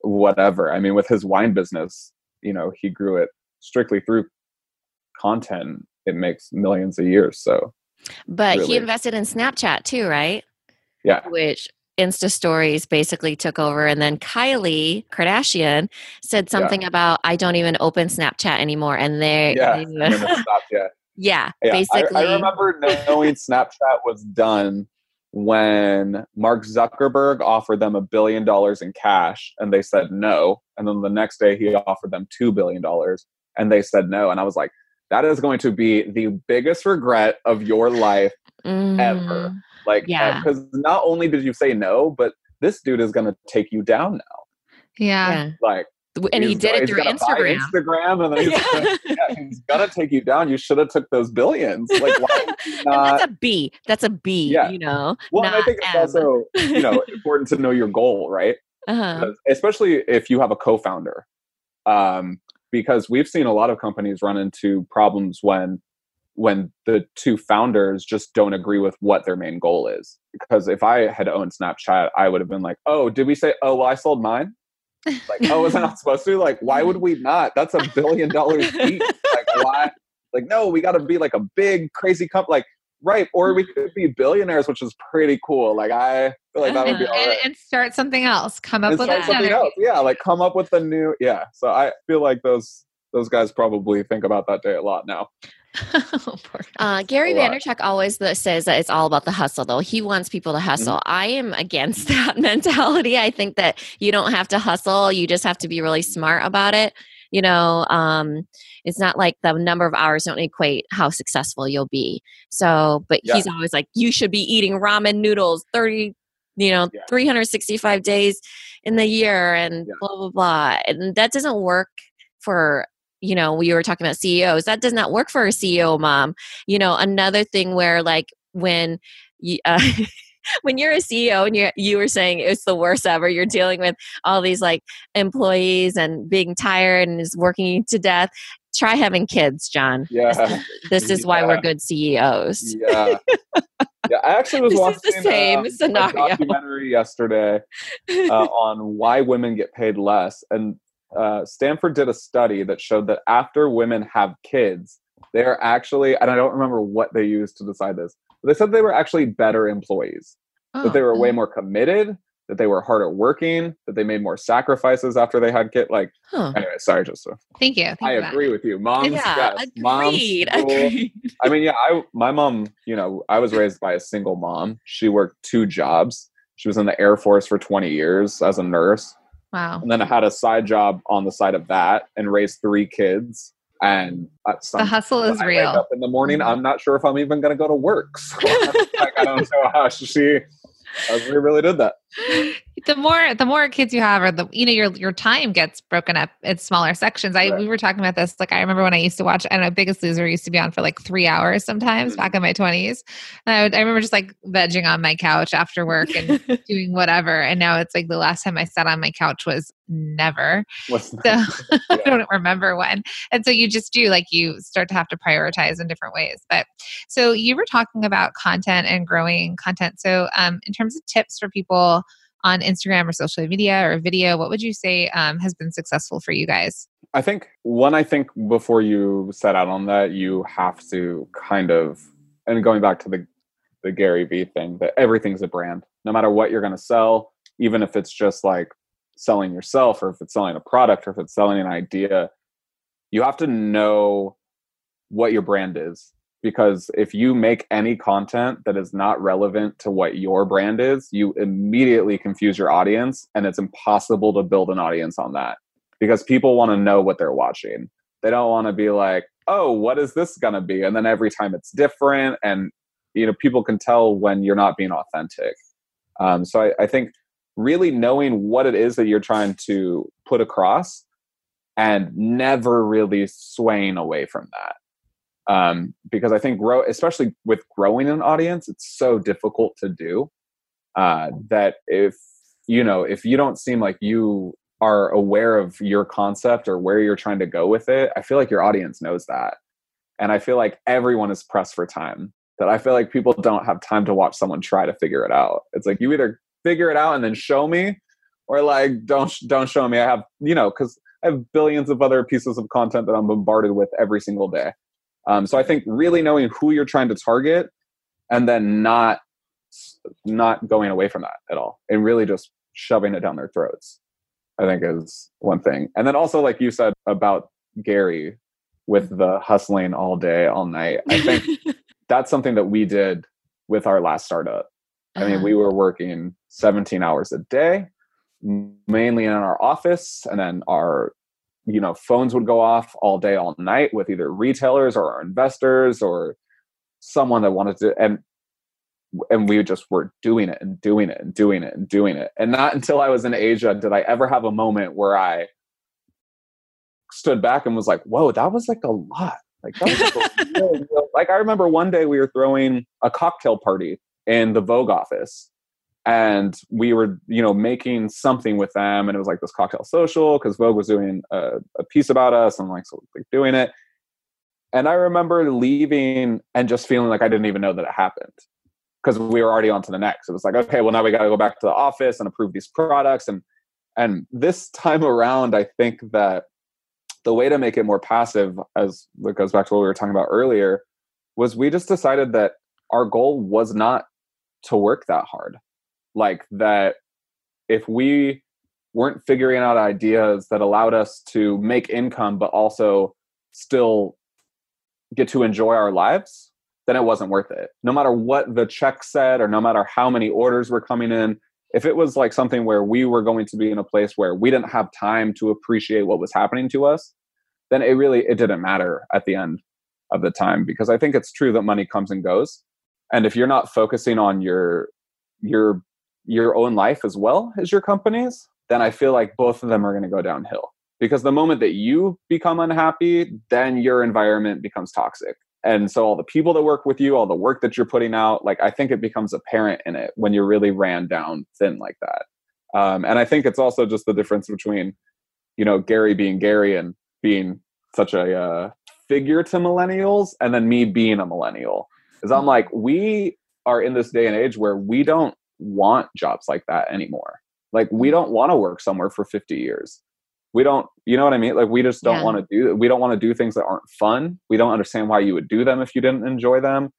whatever. I mean, with his wine business, you know, he grew it strictly through content. It makes millions a year. So, but really. He invested in Snapchat too, right? Yeah. Which Insta stories basically took over. And then Kylie Kardashian said something yeah. about, I don't even open Snapchat anymore. And they, yeah, they even, stop, yeah. yeah, yeah, basically. I, I remember knowing Snapchat was done when Mark Zuckerberg offered them a billion dollars in cash and they said no. And then the next day he offered them two billion dollars and they said no. And I was like, that is going to be the biggest regret of your life mm. ever. Like, because yeah. not only did you say no, but this dude is going to take you down now. Yeah. Like, and he did it through Instagram. Instagram, and then he's yeah. going to take you down. You should have took those billions. Like, why not? And that's a B. That's a B, yeah. you know. Well, and I think it's M. also, you know, important to know your goal, right? Uh-huh. Especially if you have a co-founder. Um, because we've seen a lot of companies run into problems when when the two founders just don't agree with what their main goal is. Because if I had owned Snapchat, I would have been like, oh, did we say, oh, well, I sold mine? Like, oh, was I not supposed to? Like, why would we not? That's a billion dollars each. Like, why? Like, no, we got to be like a big, crazy company. Like, right. Or we could be billionaires, which is pretty cool. Like, I feel like that would be all right. And, and start something else. Come up and with start another. Something else. Yeah, like come up with a new, yeah. So I feel like those those guys probably think about that day a lot now. Oh, uh, Gary Vaynerchuk always says that it's all about the hustle, though. He wants people to hustle. Mm-hmm. I am against that mentality. I think that you don't have to hustle. You just have to be really smart about it. You know, um, it's not like the number of hours don't equate how successful you'll be. So, but yeah. he's always like, you should be eating ramen noodles thirty, you know, yeah. three hundred sixty-five days in the year and yeah. blah, blah, blah. And that doesn't work for, you know, we were talking about C E Os. That does not work for a C E O mom. You know, another thing where like when you, uh, when you're a C E O and you you were saying it's the worst ever, you're dealing with all these like employees and being tired and is working to death. Try having kids, John. Yeah. This is, this is yeah. why we're good C E Os. Yeah. Yeah. I actually was watching the same uh, a documentary yesterday uh, on why women get paid less. And Uh, Stanford did a study that showed that after women have kids, they're actually, and I don't remember what they used to decide this, but they said they were actually better employees, oh, that they were way more committed, that they were harder working, that they made more sacrifices after they had kids. Like, huh. anyway, sorry, just so. Thank you. Thank I you agree that. with you. Mom's yeah, yes. Agreed. Mom's agreed. I mean, yeah, I, my mom, you know, I was raised by a single mom. She worked two jobs. She was in the Air Force for twenty years as a nurse. Wow. And then I had a side job on the side of that and raised three kids. And the hustle is I real. Wake up in the morning, mm-hmm. I'm not sure if I'm even going to go to work. So like, I don't know how she, how she really did that. The more the more kids you have, or the you know your your time gets broken up in smaller sections. I right. we were talking about this. Like I remember when I used to watch, I don't know, Biggest Loser used to be on for like three hours sometimes mm-hmm. back in my twenties. And I, would, I remember just like vegging on my couch after work and doing whatever. And now it's like the last time I sat on my couch was never. What's so yeah. I don't remember when. And so you just do like you start to have to prioritize in different ways. But so you were talking about content and growing content. So um, in terms of tips for people on Instagram or social media or video, what would you say um, has been successful for you guys? I think one, I think before you set out on that, you have to kind of, and going back to the, the Gary V thing, that everything's a brand, no matter what you're going to sell, even if it's just like selling yourself or if it's selling a product or if it's selling an idea, you have to know what your brand is. Because if you make any content that is not relevant to what your brand is, you immediately confuse your audience, and it's impossible to build an audience on that because people want to know what they're watching. They don't want to be like, oh, what is this going to be? And then every time it's different, and you know, people can tell when you're not being authentic. Um, so I, I think really knowing what it is that you're trying to put across and never really swaying away from that. Um, because I think grow, especially with growing an audience, it's so difficult to do, uh, that if, you know, if you don't seem like you are aware of your concept or where you're trying to go with it, I feel like your audience knows that. And I feel like everyone is pressed for time, that I feel like people don't have time to watch someone try to figure it out. It's like, you either figure it out and then show me, or like, don't, don't show me. I have, you know, cause I have billions of other pieces of content that I'm bombarded with every single day. Um, so I think really knowing who you're trying to target, and then not not going away from that at all, and really just shoving it down their throats, I think is one thing. And then also, like you said about Gary, with the hustling all day, all night, I think that's something that we did with our last startup. I mean, we were working seventeen hours a day, mainly in our office, and then our you know, phones would go off all day, all night with either retailers or our investors or someone that wanted to, and and we just were doing it and doing it and doing it and doing it. And not until I was in Asia did I ever have a moment where I stood back and was like, whoa, that was like a lot. Like, that was like, a really, really. Like I remember one day we were throwing a cocktail party in the Vogue office. And we were, you know, making something with them. And it was like this cocktail social because Vogue was doing a, a piece about us and like, so like doing it. And I remember leaving and just feeling like I didn't even know that it happened because we were already on to the next. It was like, okay, well, now we got to go back to the office and approve these products. And, and this time around, I think that the way to make it more passive, as it goes back to what we were talking about earlier, was we just decided that our goal was not to work that hard. Like that if we weren't figuring out ideas that allowed us to make income, but also still get to enjoy our lives, then it wasn't worth it. No matter what the check said, or no matter how many orders were coming in, if it was like something where we were going to be in a place where we didn't have time to appreciate what was happening to us, then it really, it didn't matter at the end of the time, because I think it's true that money comes and goes. And if you're not focusing on your, your, your own life as well as your company's, then I feel like both of them are going to go downhill, because the moment that you become unhappy, then your environment becomes toxic. And so all the people that work with you, all the work that you're putting out, like I think it becomes apparent in it when you're really ran down thin like that. Um, and I think it's also just the difference between, you know, Gary being Gary and being such a uh, figure to millennials, and then me being a millennial, because I'm like, we are in this day and age where we don't want jobs like that anymore. Like we don't want to work somewhere for fifty years. We don't, you know what I mean? Like we just don't yeah. want to do, we don't want to do things that aren't fun. We don't understand why you would do them if you didn't enjoy them.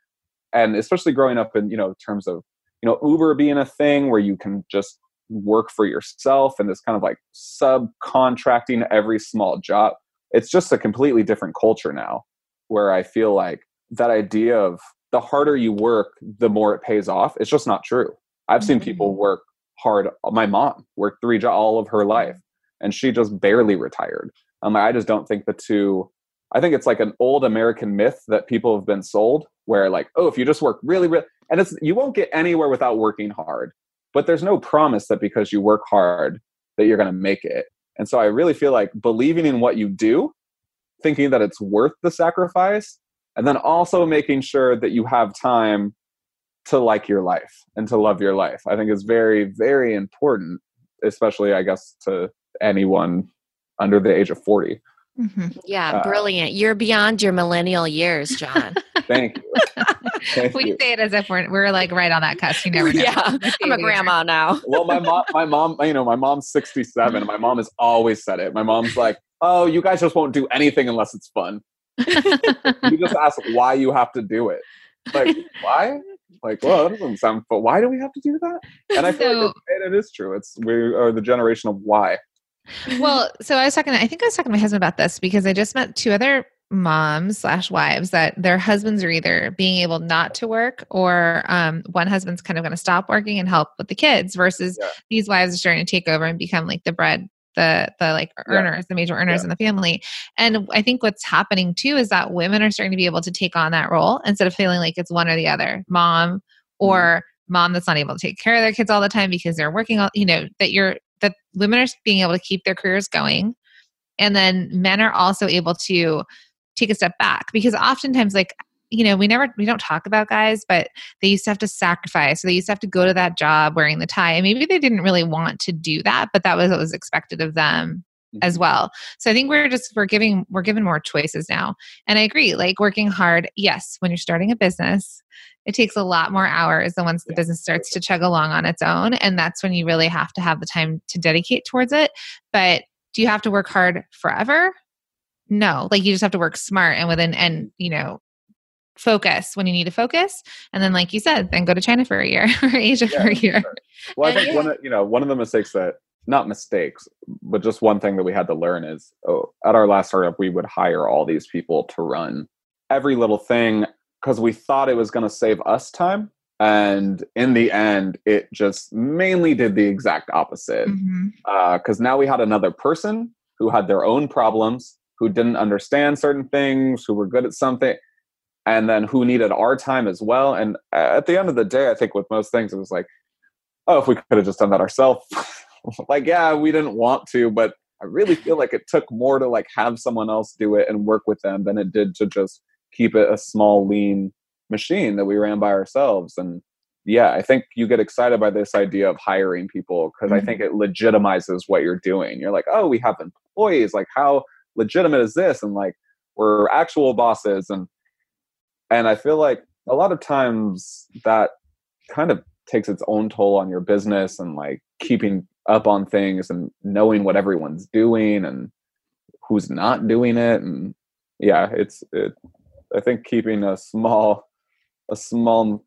And especially growing up in, you know, terms of, you know, Uber being a thing where you can just work for yourself and this kind of like subcontracting every small job. It's just a completely different culture now, where I feel like that idea of the harder you work, the more it pays off. It's just not true. I've mm-hmm. seen people work hard. My mom worked three jobs all of her life and she just barely retired. Um, I just don't think the two, I think it's like an old American myth that people have been sold where like, oh, if you just work really, really, and it's, you won't get anywhere without working hard, but there's no promise that because you work hard that you're going to make it. And so I really feel like believing in what you do, thinking that it's worth the sacrifice, and then also making sure that you have time to like your life and to love your life, I think is very, very important, especially, I guess, to anyone under the age of forty. Mm-hmm. Yeah, uh, brilliant. You're beyond your millennial years, Jawn. Thank you. Thank we you. Say it as if we're, we're like right on that cusp. You never know. Yeah, I'm a grandma now. Well, my mom, my mom, you know, my mom's sixty-seven. My mom has always said it. My mom's like, oh, you guys just won't do anything unless it's fun. You just ask why you have to do it. Like, why? Like, well, that doesn't sound fun. Why do we have to do that? And I feel so, like it, it is true. It's we are the generation of why. Well, so I was talking, I think I was talking to my husband about this because I just met two other moms slash wives that their husbands are either being able not to work or um, one husband's kind of going to stop working and help with the kids versus yeah. these wives are starting to take over and become like the bread, the, the like earners, yeah. the major earners yeah. in the family. And I think what's happening too is that women are starting to be able to take on that role instead of feeling like it's one or the other, mom or mm-hmm. mom that's not able to take care of their kids all the time because they're working all, you know, that you're, that women are being able to keep their careers going. And then men are also able to take a step back because oftentimes, like, you know, we never, we don't talk about guys, but they used to have to sacrifice. So they used to have to go to that job wearing the tie. And maybe they didn't really want to do that, but that was what was expected of them mm-hmm. as well. So I think we're just, we're giving, we're given more choices now. And I agree, like working hard. Yes. When you're starting a business, it takes a lot more hours than once the yeah. business starts to chug along on its own. And that's when you really have to have the time to dedicate towards it. But do you have to work hard forever? No. Like you just have to work smart and within, and, you know, focus when you need to focus. And then, like you said, then go to China for a year or Asia yeah, for a year. Sure. Well, I think yeah. one of, you know, one of the mistakes that, not mistakes, but just one thing that we had to learn is oh, at our last startup, we would hire all these people to run every little thing because we thought it was going to save us time. And in the end, it just mainly did the exact opposite. Because mm-hmm. uh, now we had another person who had their own problems, who didn't understand certain things, who were good at something, and then who needed our time as well. And at the end of the day, I think with most things, it was like, oh, if we could have just done that ourselves. Like, yeah, we didn't want to, but I really feel like it took more to like have someone else do it and work with them than it did to just keep it a small, lean machine that we ran by ourselves. And yeah, I think you get excited by this idea of hiring people because mm-hmm. I think it legitimizes what you're doing. You're like, oh, we have employees. Like, how legitimate is this? And like, we're actual bosses. And And I feel like a lot of times that kind of takes its own toll on your business and like keeping up on things and knowing what everyone's doing and who's not doing it. And yeah, it's, it, I think keeping a small, a small,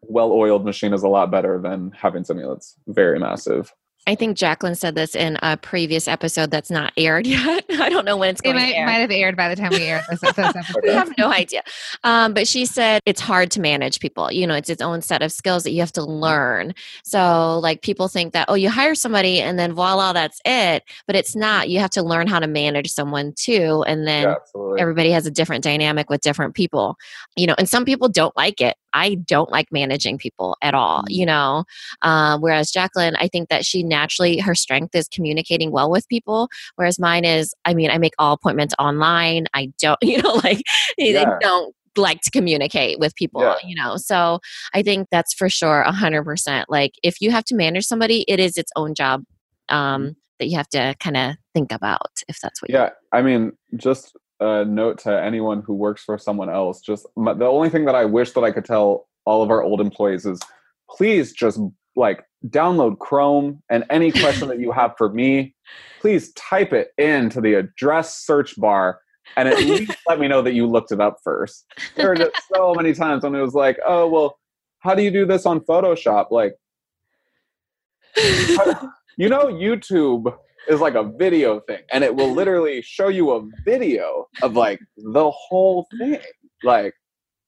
well-oiled machine is a lot better than having something that's very massive. I think Jacqueline said this in a previous episode that's not aired yet. I don't know when it's going it might, to air. It might have aired by the time we aired this episode. We have no idea. Um, but she said it's hard to manage people. You know, it's its own set of skills that you have to learn. So like people think that, oh, you hire somebody and then voila, that's it. But it's not. You have to learn how to manage someone too. And then yeah, everybody has a different dynamic with different people. You know, and some people don't like it. I don't like managing people at all, you know, uh, whereas Jacqueline, I think that she naturally, her strength is communicating well with people. Whereas mine is, I mean, I make all appointments online. I don't, you know, like yeah. I don't like to communicate with people, yeah. you know? So I think that's for sure. A hundred percent. Like if you have to manage somebody, it is its own job um, mm-hmm. that you have to kind of think about if that's what yeah. you Yeah. I mean, just a note to anyone who works for someone else. Just my, the only thing that I wish that I could tell all of our old employees is please just like download Chrome and any question that you have for me, please type it into the address search bar and at least let me know that you looked it up first. There were just so many times when it was like, oh, well, how do you do this on Photoshop? Like, You know, YouTube is like a video thing, and it will literally show you a video of like the whole thing. Like,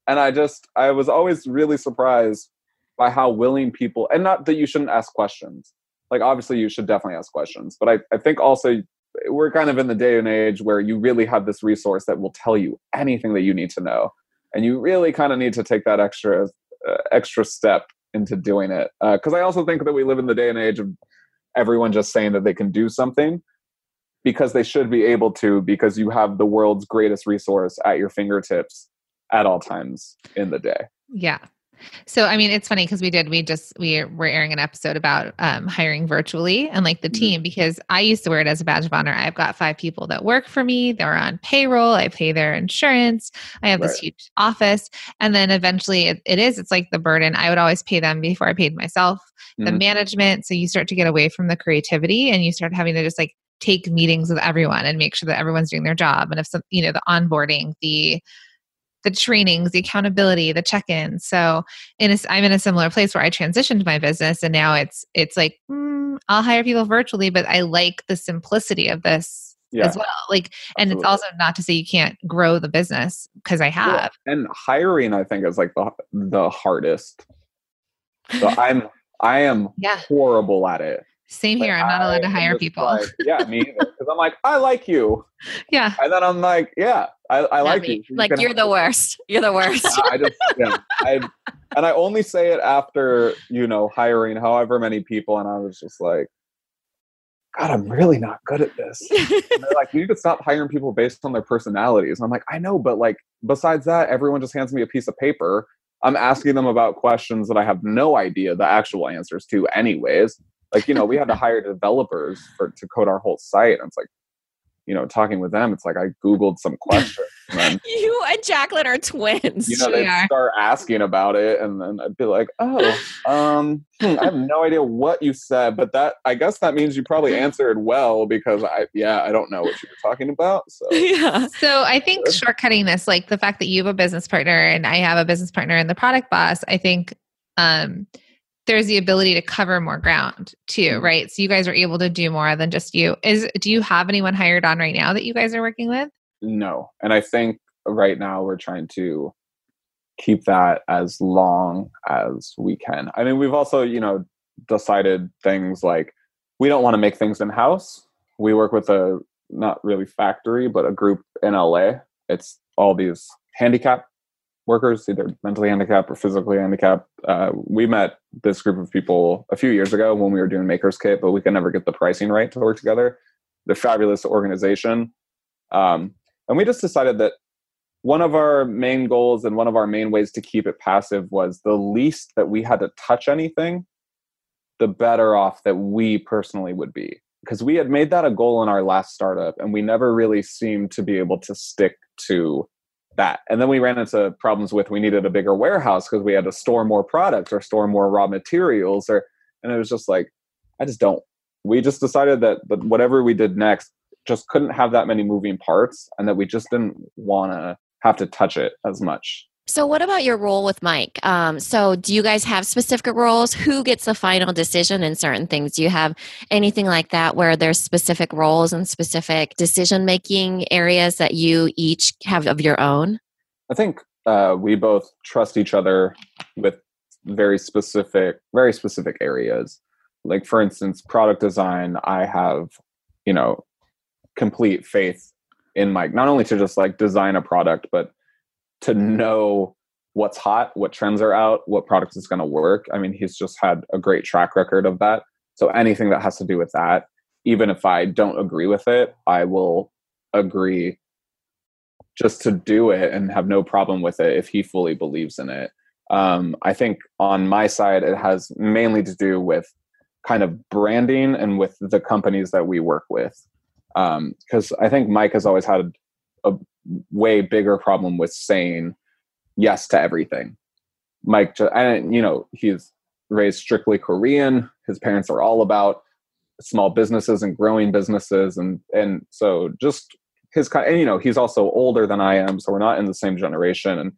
and I just, I was always really surprised by how willing people, and not that you shouldn't ask questions. Like, obviously you should definitely ask questions, but I, I think also we're kind of in the day and age where you really have this resource that will tell you anything that you need to know. And you really kind of need to take that extra, uh, extra step into doing it. Uh, 'cause I also think that we live in the day and age of everyone just saying that they can do something because they should be able to, because you have the world's greatest resource at your fingertips at all times in the day. Yeah. So, I mean, it's funny because we did, we just, we were airing an episode about um, hiring virtually and like the team, because I used to wear it as a badge of honor. I've got five people that work for me. They're on payroll. I pay their insurance. I have right. this huge office. And then eventually it, it is, it's like the burden. I would always pay them before I paid myself, the mm-hmm. management. So you start to get away from the creativity and you start having to just like take meetings with everyone and make sure that everyone's doing their job. And if some, you know, the onboarding, the the trainings, the accountability, the check-ins. So in a, I'm in a similar place where I transitioned my business and now it's it's like, mm, I'll hire people virtually, but I like the simplicity of this yeah, as well. Like, and absolutely. It's also not to say you can't grow the business because I have. Yeah. And hiring, I think, is like the the hardest. So I'm, I am yeah. horrible at it. Same here. Like, I'm not allowed I to hire people. Like, yeah, me either. Because I'm like, I like you. Yeah. And then I'm like, yeah, I, I like me. you. So like, you you're the worst. You're the worst. I just, yeah, I, and I only say it after, you know, hiring however many people. And I was just like, God, I'm really not good at this. And they're like, you could stop hiring people based on their personalities. And I'm like, I know, but like, besides that, everyone just hands me a piece of paper. I'm asking them about questions that I have no idea the actual answers to anyways. Like, you know, we had to hire developers for to code our whole site. And it's like, you know, talking with them, it's like I Googled some questions. And then, you and Jacqueline are twins. You know, they start asking about it. And then I'd be like, oh, um, hmm, I have no idea what you said. But that, I guess that means you probably answered well because, I yeah, I don't know what you were talking about. So, yeah. So I think shortcutting this, like the fact that you have a business partner and I have a business partner in The Product Boss, I think... um there's the ability to cover more ground too, right? So you guys are able to do more than just you. Is do you have anyone hired on right now that you guys are working with? No. And I think right now we're trying to keep that as long as we can. I mean, we've also, you know, decided things like we don't want to make things in-house. We work with a, not really factory, but a group in L A. It's all these handicapped workers, either mentally handicapped or physically handicapped. Uh, we met this group of people a few years ago when we were doing Maker's Kit, but we could never get the pricing right to work together. They're fabulous organization. Um, and we just decided that one of our main goals and one of our main ways to keep it passive was the least that we had to touch anything, the better off that we personally would be. Because we had made that a goal in our last startup, and we never really seemed to be able to stick to that. And then we ran into problems with, we needed a bigger warehouse because we had to store more products or store more raw materials, or, and it was just like, I just don't, we just decided that, that whatever we did next just couldn't have that many moving parts and that we just didn't want to have to touch it as much. So what about your role with Mike? Um, so do you guys have specific roles? Who gets the final decision in certain things? Do you have anything like that where there's specific roles and specific decision-making areas that you each have of your own? I think uh, we both trust each other with very specific, very specific areas. Like, for instance, product design, I have, you know, complete faith in Mike, not only to just like design a product, but to know what's hot, what trends are out, what products is going to work. I mean, he's just had a great track record of that. So anything that has to do with that, even if I don't agree with it, I will agree just to do it and have no problem with it if he fully believes in it. Um, I think on my side, it has mainly to do with kind of branding and with the companies that we work with. Um, 'cause I think Mike has always had a, a way bigger problem with saying yes to everything. Mike, and you know, he's raised strictly Korean. His parents are all about small businesses and growing businesses. And, and so just his kind, and you know, he's also older than I am. So we're not in the same generation, and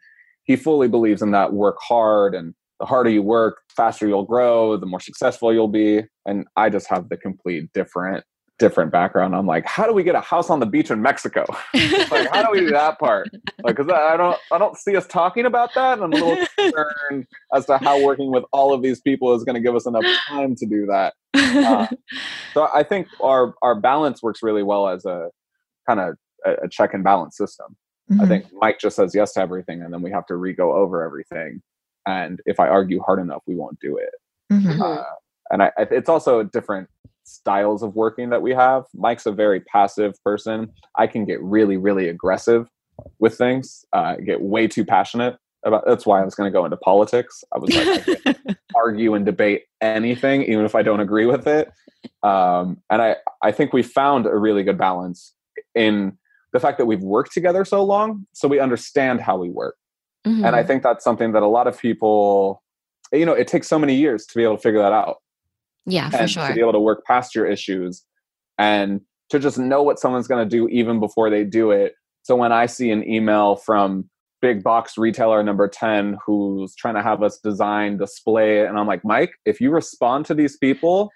he fully believes in that work hard and the harder you work, the faster you'll grow, the more successful you'll be. And I just have the complete different different background. I'm like, how do we get a house on the beach in Mexico? Like, how do we do that part? Like, because I don't, I don't see us talking about that. And I'm a little concerned as to how working with all of these people is going to give us enough time to do that. Uh, so I think our our balance works really well as a kind of a, a check and balance system. Mm-hmm. I think Mike just says yes to everything, and then we have to re-go over everything. And if I argue hard enough, we won't do it. Mm-hmm. Uh, and I, it's also different styles of working that we have. Mike's a very passive person. I can get really, really aggressive with things, uh, get way too passionate about. That's why I was going to go into politics. I was like, I can argue and debate anything, even if I don't agree with it. Um, and I, I think we found a really good balance in the fact that we've worked together so long, so we understand how we work. Mm-hmm. And I think that's something that a lot of people, you know, it takes so many years to be able to figure that out. Yeah, for sure. To be able to work past your issues and to just know what someone's going to do even before they do it. So when I see an email from big box retailer number ten who's trying to have us design display, and I'm like, Mike, if you respond to these people,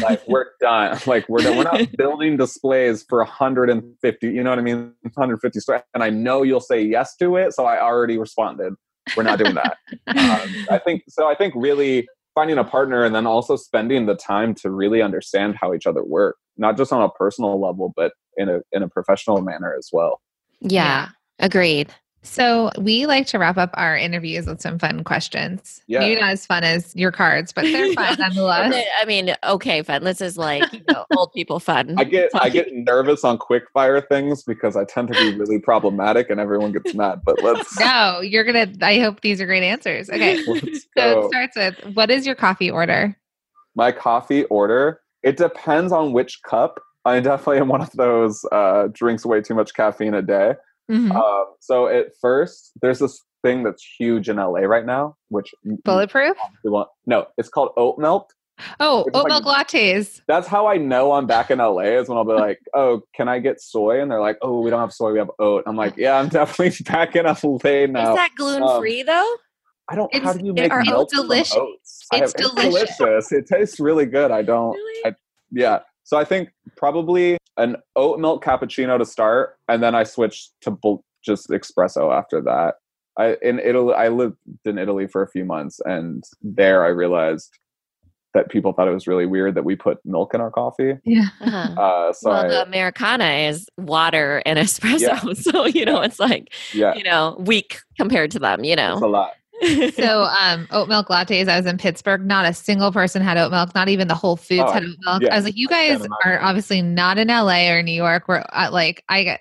like we're done. Like we're done. We're not building displays for one hundred fifty, you know what I mean? one hundred fifty stores. And I know you'll say yes to it. So I already responded. We're not doing that. um, I think, so I think really finding a partner and then also spending the time to really understand how each other work, not just on a personal level, but in a, in a professional manner as well. Yeah. Agreed. So we like to wrap up our interviews with some fun questions. Yeah. Maybe not as fun as your cards, but they're fun nonetheless. I mean, okay, fun. This is like, you know, old people fun. I get talking. I get nervous on quick fire things because I tend to be really problematic and everyone gets mad. But let's No, you're gonna I hope these are great answers. Okay. So it starts with, what is your coffee order? My coffee order? It depends on which cup. I definitely am one of those uh, drinks way too much caffeine a day. Mm-hmm. Um, so at first, there's this thing that's huge in L A right now, which bulletproof. No, it's called oat milk. Oh, oat milk like, lattes. That's how I know I'm back in L A is when I'll be like, "Oh, can I get soy?" And they're like, "Oh, we don't have soy, we have oat." I'm like, "Yeah, I'm definitely back in L A now." Is that gluten free um, though? I don't. It's, how do you make it, milk delicious. From oats? It's, have, delicious. It's delicious. It tastes really good. I don't. Really? I, yeah. So I think probably an oat milk cappuccino to start, and then I switched to bl- just espresso after that. I in Italy, I lived in Italy for a few months, and there I realized that people thought it was really weird that we put milk in our coffee. Yeah. Uh-huh. Uh, so well, I, the Americana is water and espresso, yeah. So you know it's like yeah. you know weak compared to them. You know, it's a lot. So um, oat milk lattes, I was in Pittsburgh, not a single person had oat milk, not even the Whole Foods oh, had oat milk. Yeah, I was like, you guys are obviously not in L A or New York. We're at, like, I get,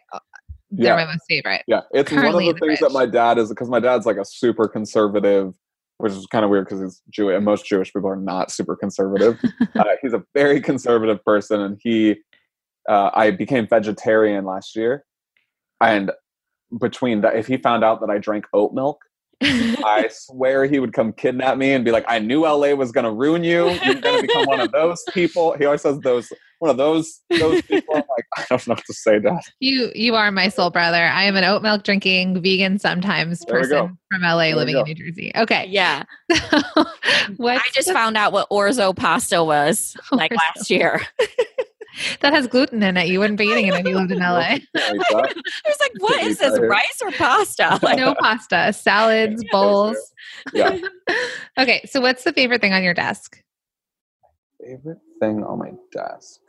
they're yeah. my most favorite. Yeah. It's Currently one of the things the that my dad is, because my dad's like a super conservative, which is kind of weird because he's Jewish and most Jewish people are not super conservative. uh, he's a very conservative person. And he, uh, I became vegetarian last year. And between that, if he found out that I drank oat milk, I swear he would come kidnap me and be like, I knew L A was going to ruin you. You're going to become one of those people. He always says those, one of those, those people. I'm like, I don't know what to say, Dad. You, you are my soul brother. I am an oat milk drinking vegan sometimes there person from L A there living in New Jersey. Okay. Yeah. So, I just the- found out what orzo pasta was orzo. Like last year. That has gluten in it. You wouldn't be eating it if you lived in L A. I was like, what is this, rice or pasta? Like, no pasta, salads, bowls. Yeah. Okay, so what's the favorite thing on your desk? Favorite thing on my desk?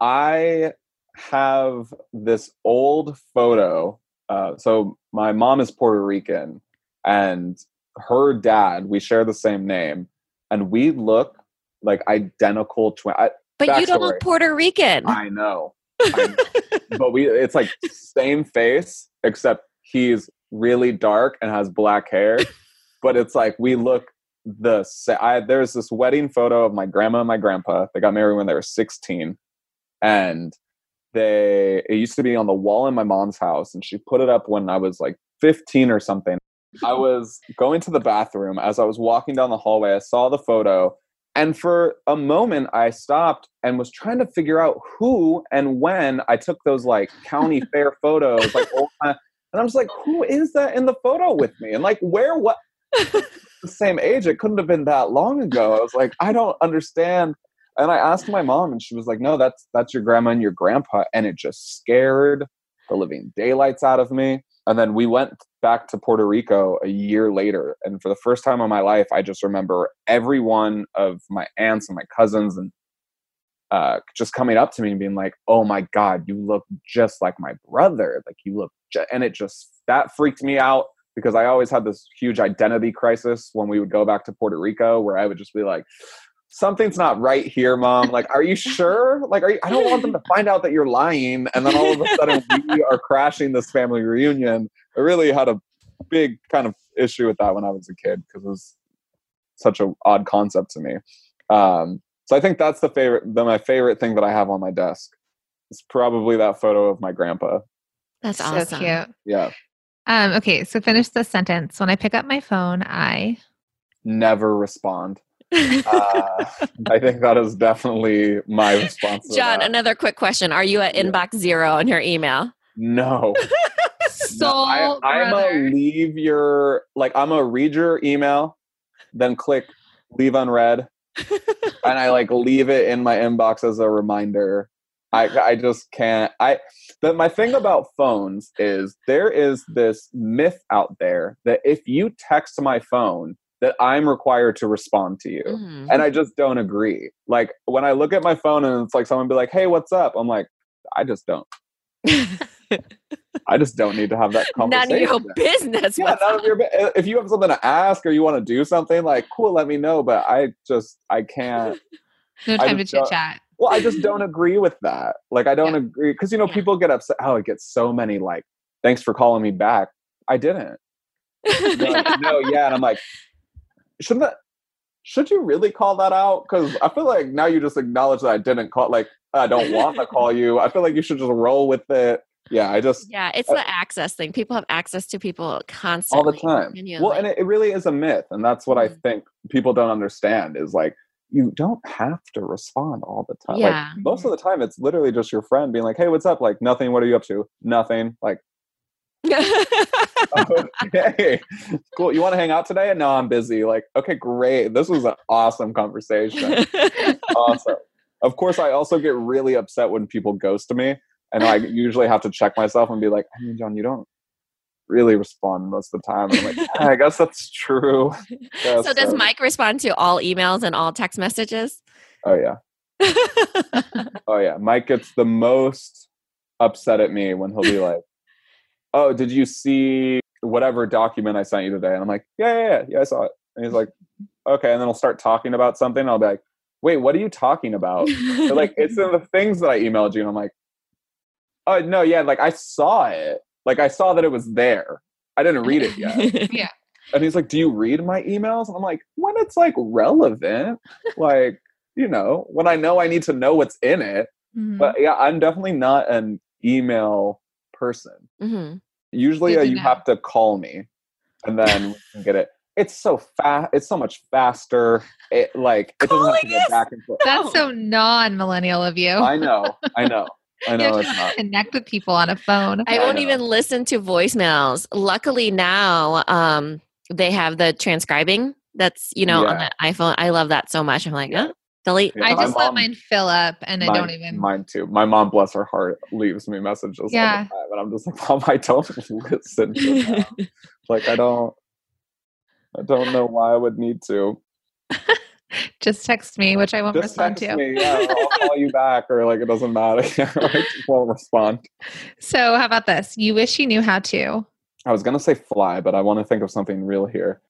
I have this old photo. Uh, so my mom is Puerto Rican, and her dad, we share the same name, and we look like identical twins. But backstory. You don't look Puerto Rican. I know. I know. But we it's like same face, except he's really dark and has black hair. But it's like we look the same. I, there's this wedding photo of my grandma and my grandpa. They got married when they were sixteen. And they it used to be on the wall in my mom's house. And she put it up when I was like fifteen or something. I was going to the bathroom. As I was walking down the hallway, I saw the photo. And for a moment, I stopped and was trying to figure out who and when I took those like county fair photos. Like, old, and I was like, who is that in the photo with me? And like, where, what? the same age. It couldn't have been that long ago. I was like, I don't understand. And I asked my mom, and she was like, no, that's that's your grandma and your grandpa. And it just scared the living daylights out of me. And then we went back to Puerto Rico a year later. And for the first time in my life, I just remember every one of my aunts and my cousins and uh, just coming up to me and being like, oh my God, you look just like my brother. Like you look, ju-. And it just, that freaked me out, because I always had this huge identity crisis when we would go back to Puerto Rico, where I would just be like, something's not right here, Mom. Like, are you sure? Like, are you, I don't want them to find out that you're lying. And then all of a sudden we are crashing this family reunion. I really had a big kind of issue with that when I was a kid, because it was such an odd concept to me. Um, so I think that's the favorite, the, my favorite thing that I have on my desk. It's probably that photo of my grandpa. That's awesome. So cute. Yeah. Um, okay. So finish this sentence. When I pick up my phone, I never respond. uh, I think that is definitely my response. Jawn, another quick question. Are you at yeah. inbox zero on your email? No. So no, I, I'm a leave your, like I'm a read your email, then click leave unread. And I like leave it in my inbox as a reminder. I, I just can't. I, but my thing about phones is there is this myth out there that if you text my phone, that I'm required to respond to you. Mm-hmm. And I just don't agree. Like when I look at my phone and it's like someone be like, hey, what's up? I'm like, I just don't. I just don't need to have that conversation. None of your business. Yeah, none of your bu- if you have something to ask or you want to do something, like, cool, let me know. But I just, I can't. No time to chit chat. Well, I just don't agree with that. Like I don't yeah. agree. Because, you know, yeah. people get upset. Oh, it gets so many like, thanks for calling me back. I didn't. Like, no, yeah. And I'm like, Shouldn't that, should you really call that out? Because I feel like now you just acknowledge that I didn't call, like, I don't want to call you. I feel like you should just roll with it. Yeah, I just. Yeah, it's I, the access thing. People have access to people constantly. All the time. Genuinely. Well, and it, it really is a myth. And that's what mm-hmm. I think people don't understand is like, you don't have to respond all the time. Yeah. Like, most of the time, it's literally just your friend being like, hey, what's up? Like, nothing. What are you up to? Nothing. Like. Okay, cool. You want to hang out today? No, I'm busy. Like, okay, great. This was an awesome conversation. Awesome. Of course, I also get really upset when people ghost me, and I usually have to check myself and be like, I mean, Jawn, you don't really respond most of the time. And I'm like, yeah, I guess that's true. Guess so does so. Mike respond to all emails and all text messages? Oh, yeah. Oh, yeah. Mike gets the most upset at me when he'll be like, oh, did you see whatever document I sent you today? And I'm like, yeah, yeah, yeah, yeah, I saw it. And he's like, okay. And then I'll start talking about something. And I'll be like, wait, what are you talking about? They're like, it's in the things that I emailed you. And I'm like, oh, no, yeah, like I saw it. Like I saw that it was there. I didn't read it yet. Yeah. And he's like, do you read my emails? And I'm like, when it's like relevant, like, you know, when I know I need to know what's in it. Mm-hmm. But yeah, I'm definitely not an email person. Mm-hmm. Usually uh, you know. Have to call me and then we can get it. It's so fast. It's so much faster. It like it doesn't have to go back and forth. That's so non-millennial of you. I know. I know. I know. It's not. Connect with people on a phone. I, I won't know. even listen to voicemails. Luckily now um, they have the transcribing. That's, you know, yeah. on the iPhone. I love that so much. I'm like, yeah. oh. Yeah, I just let mine fill up and mine, I don't even. Mine too. My mom, bless her heart, leaves me messages yeah. all the time. And I'm just like, Mom, I don't listen to that. Like, I don't, I don't know why I would need to. Just text me, which I won't just respond text to. Me, yeah, I'll call you back or like, it doesn't matter. I just won't respond. So how about this? You wish you knew how to. I was going to say fly, but I want to think of something real here.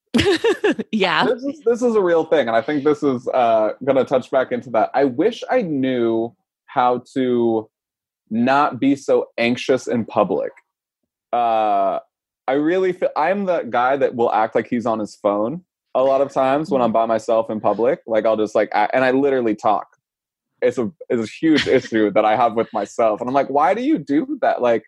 Yeah. This is, this is a real thing. And I think this is uh, going to touch back into that. I wish I knew how to not be so anxious in public. Uh, I really feel I'm the guy that will act like he's on his phone a lot of times when I'm by myself in public. Like I'll just like, act, and I literally talk. It's a, it's a huge issue that I have with myself. And I'm like, why do you do that? Like,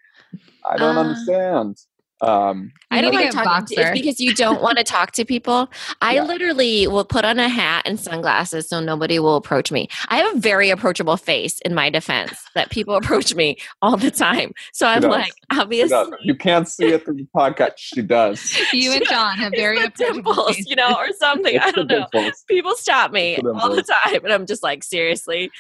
I don't uh, understand. Um, I don't like talking to, it's because you don't want to talk to people. I yeah. literally will put on a hat and sunglasses so nobody will approach me. I have a very approachable face, in my defense, that people approach me all the time. So I'm like, obviously, you can't see it through the podcast. She does. You she and John have very approachable dimples, face. You know, or something. I don't know. Dimples. People stop me the all the time, and I'm just like, seriously.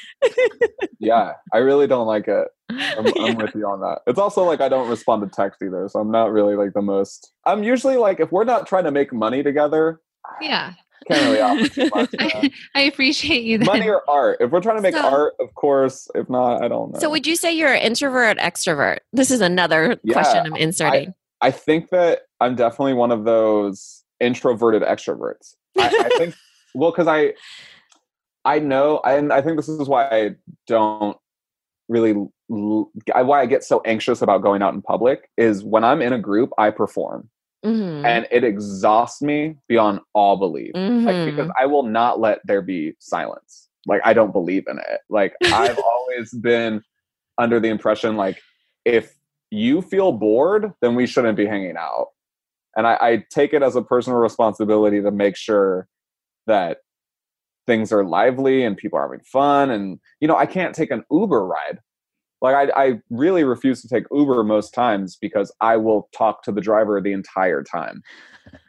Yeah, I really don't like it. I'm, I'm yeah. with you on that. It's also like I don't respond to text either, so I'm not really like the most. I'm usually like, if we're not trying to make money together, yeah, can't really offer too much. I, I appreciate you. Then. Money or art? If we're trying to make so, art, of course. If not, I don't know. So, would you say you're an introvert, extrovert? This is another yeah, question I'm inserting. I, I think that I'm definitely one of those introverted extroverts. I, I think well, because I, I know, and I think this is why I don't really. Why I get so anxious about going out in public is when I'm in a group, I perform. Mm-hmm. And it exhausts me beyond all belief. Mm-hmm. Like, because I will not let there be silence. Like, I don't believe in it. Like, I've always been under the impression, like, if you feel bored, then we shouldn't be hanging out. And I, I take it as a personal responsibility to make sure that things are lively and people are having fun. And, you know, I can't take an Uber ride. Like, I, I really refuse to take Uber most times because I will talk to the driver the entire time.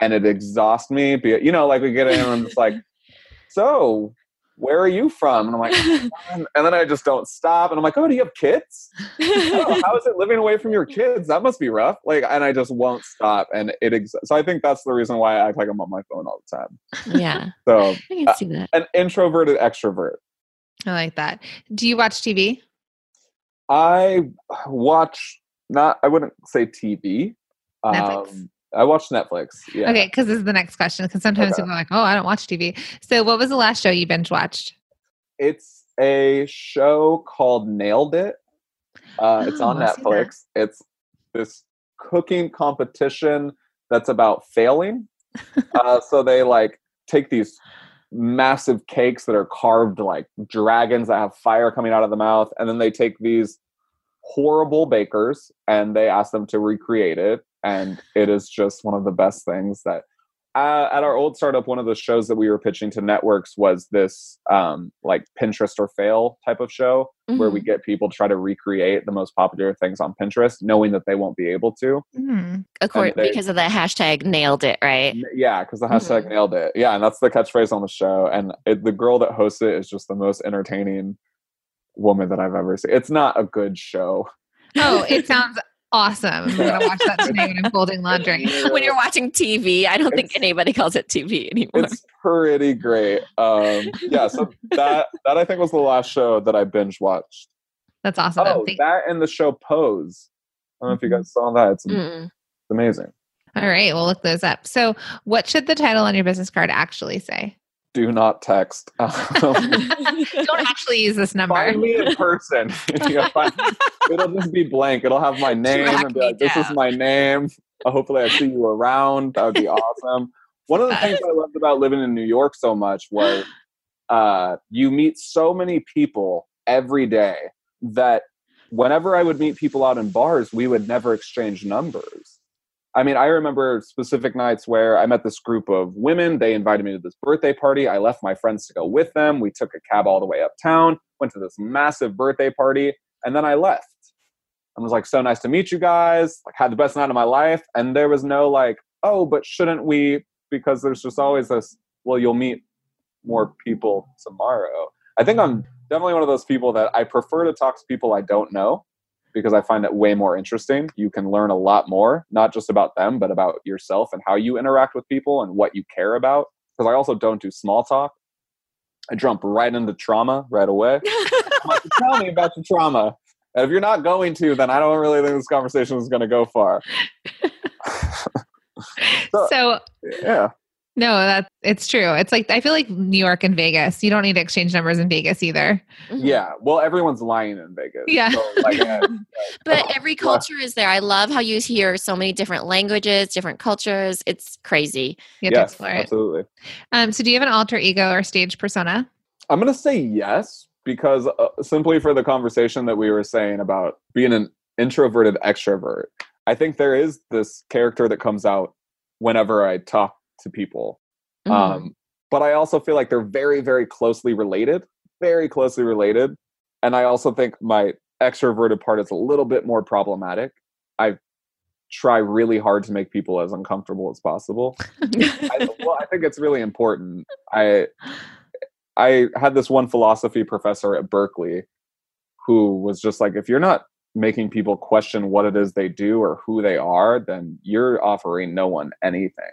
And it exhausts me. You know, like, we get in and I'm just like, so, where are you from? And I'm like, and then I just don't stop. And I'm like, oh, do you have kids? Oh, how is it living away from your kids? That must be rough. Like, and I just won't stop. And it ex- So I think that's the reason why I act like I'm on my phone all the time. Yeah. So, I can see that. Uh, an introverted extrovert. I like that. Do you watch T V? I watch not, I wouldn't say T V. Um, Netflix. I watch Netflix. Yeah. Okay. Cause this is the next question. Cause sometimes okay. people are like, oh, I don't watch T V. So what was the last show you binge watched? It's a show called Nailed It. Uh, oh, it's on I've Netflix. It's this cooking competition that's about failing. uh, so they like take these massive cakes that are carved like dragons that have fire coming out of the mouth. And then they take these horrible bakers and they ask them to recreate it. And it is just one of the best things that uh, at our old startup, one of the shows that we were pitching to networks was this um, like Pinterest or fail type of show mm-hmm. where we get people to try to recreate the most popular things on Pinterest, knowing that they won't be able to. Mm-hmm. Of course, they, because of the hashtag nailed it, right? Yeah. Cause the hashtag mm-hmm. nailed it. Yeah. And that's the catchphrase on the show. And it, the girl that hosts it is just the most entertaining woman that I've ever seen. It's not a good show. Oh, it sounds awesome. I'm going to watch that today when I'm folding laundry. When you're watching T V, I don't it's, think anybody calls it T V anymore. It's pretty great. Um, yeah, so that, that I think was the last show that I binge watched. That's awesome. Oh, Thank- that and the show Pose. I don't know if you guys saw that. It's, it's amazing. All right, we'll look those up. So what should the title on your business card actually say? Do not text. Um, Don't actually use this number. Find me in person. find, it'll just be blank. It'll have my name. And be like, this down. is my name. Uh, hopefully I see you around. That would be awesome. One of the things I loved about living in New York so much was uh, you meet so many people every day that whenever I would meet people out in bars, we would never exchange numbers. I mean, I remember specific nights where I met this group of women. They invited me to this birthday party. I left my friends to go with them. We took a cab all the way uptown, went to this massive birthday party, and then I left. I was like, so nice to meet you guys. Like, had the best night of my life. And there was no like, oh, but shouldn't we? Because there's just always this, well, you'll meet more people tomorrow. I think I'm definitely one of those people that I prefer to talk to people I don't know, because I find it way more interesting. You can learn a lot more, not just about them, but about yourself and how you interact with people and what you care about. Because I also don't do small talk. I jump right into trauma right away. I'm like, tell me about the trauma. And if you're not going to, then I don't really think this conversation is going to go far. so, so, yeah. No, that's, it's true. It's like, I feel like New York and Vegas, you don't need to exchange numbers in Vegas either. Yeah. Well, everyone's lying in Vegas. Yeah. So like, yeah like, but oh, every culture yeah. is there. I love how you hear so many different languages, different cultures. It's crazy. You have yes, to explore it. Absolutely. Um, so do you have an alter ego or stage persona? I'm going to say yes, because uh, simply for the conversation that we were saying about being an introverted extrovert. I think there is this character that comes out whenever I talk to people. Mm. Um, but I also feel like they're very, very closely related, very closely related. And I also think my extroverted part is a little bit more problematic. I try really hard to make people as uncomfortable as possible. I, well, I think it's really important. I I had this one philosophy professor at Berkeley who was just like, if you're not making people question what it is they do or who they are, then you're offering no one anything.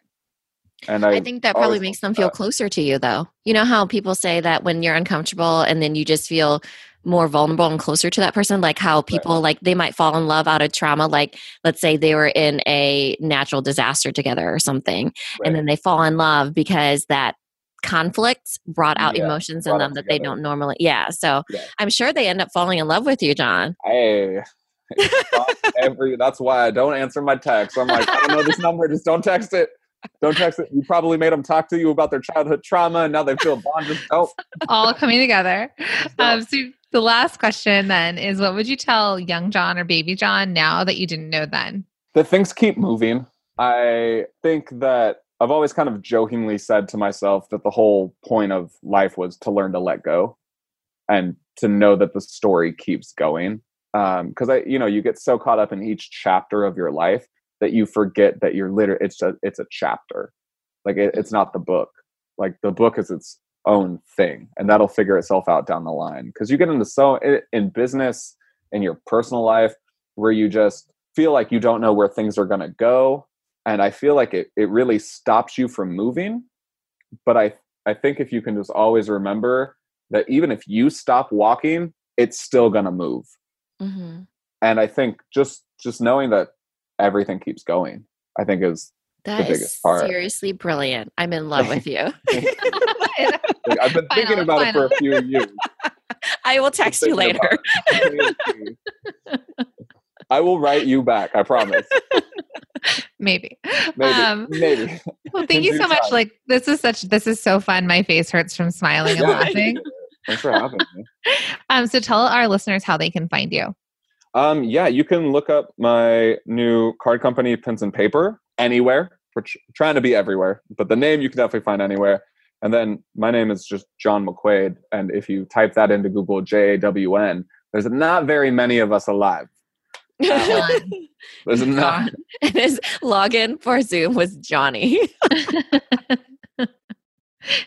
And I, I think that probably makes them feel that. Closer to you, though. You know how people say that when you're uncomfortable and then you just feel more vulnerable and closer to that person, like how people right. like they might fall in love out of trauma. Like, let's say they were in a natural disaster together or something, right. and then they fall in love because that conflict brought out yeah, emotions brought in them that together. They don't normally. Yeah. So yeah. I'm sure they end up falling in love with you, Jawn. Hey, every, that's why I don't answer my texts. I'm like, I don't know this number. Just don't text it. Don't text it. You probably made them talk to you about their childhood trauma and now they feel bonded. Oh. All coming together. Um, so the last question then is, what would you tell young Jawn or baby Jawn now that you didn't know then? That things keep moving. I think that I've always kind of jokingly said to myself that the whole point of life was to learn to let go and to know that the story keeps going. Um, 'cause I, you know, you get so caught up in each chapter of your life that you forget that you're literally, it's a, it's a chapter. Like it, it's not the book. Like the book is its own thing and that'll figure itself out down the line. 'Cause you get into so in business, in your personal life where you just feel like you don't know where things are going to go. And I feel like it, it really stops you from moving. But I, I think if you can just always remember that even if you stop walking, it's still going to move. Mm-hmm. And I think just, just knowing that everything keeps going, I think is that the biggest is part. Seriously brilliant. I'm in love with you. I've been final, thinking about final. it for a few years. I will text you later. I will write you back. I promise. Maybe. Maybe. Um, Maybe. Well, thank you so time. much. Like this is such, this is so fun. My face hurts from smiling and yeah, laughing. Thanks for having me. Um, so tell our listeners how they can find you. Um, yeah, you can look up my new card company, Pins and Paper, anywhere. We're tr- trying to be everywhere, but the name you can definitely find anywhere. And then my name is just Jawn McQuaid. And if you type that into Google, J A W N, there's not very many of us alive. Uh, there's not. And his login for Zoom was Johnny.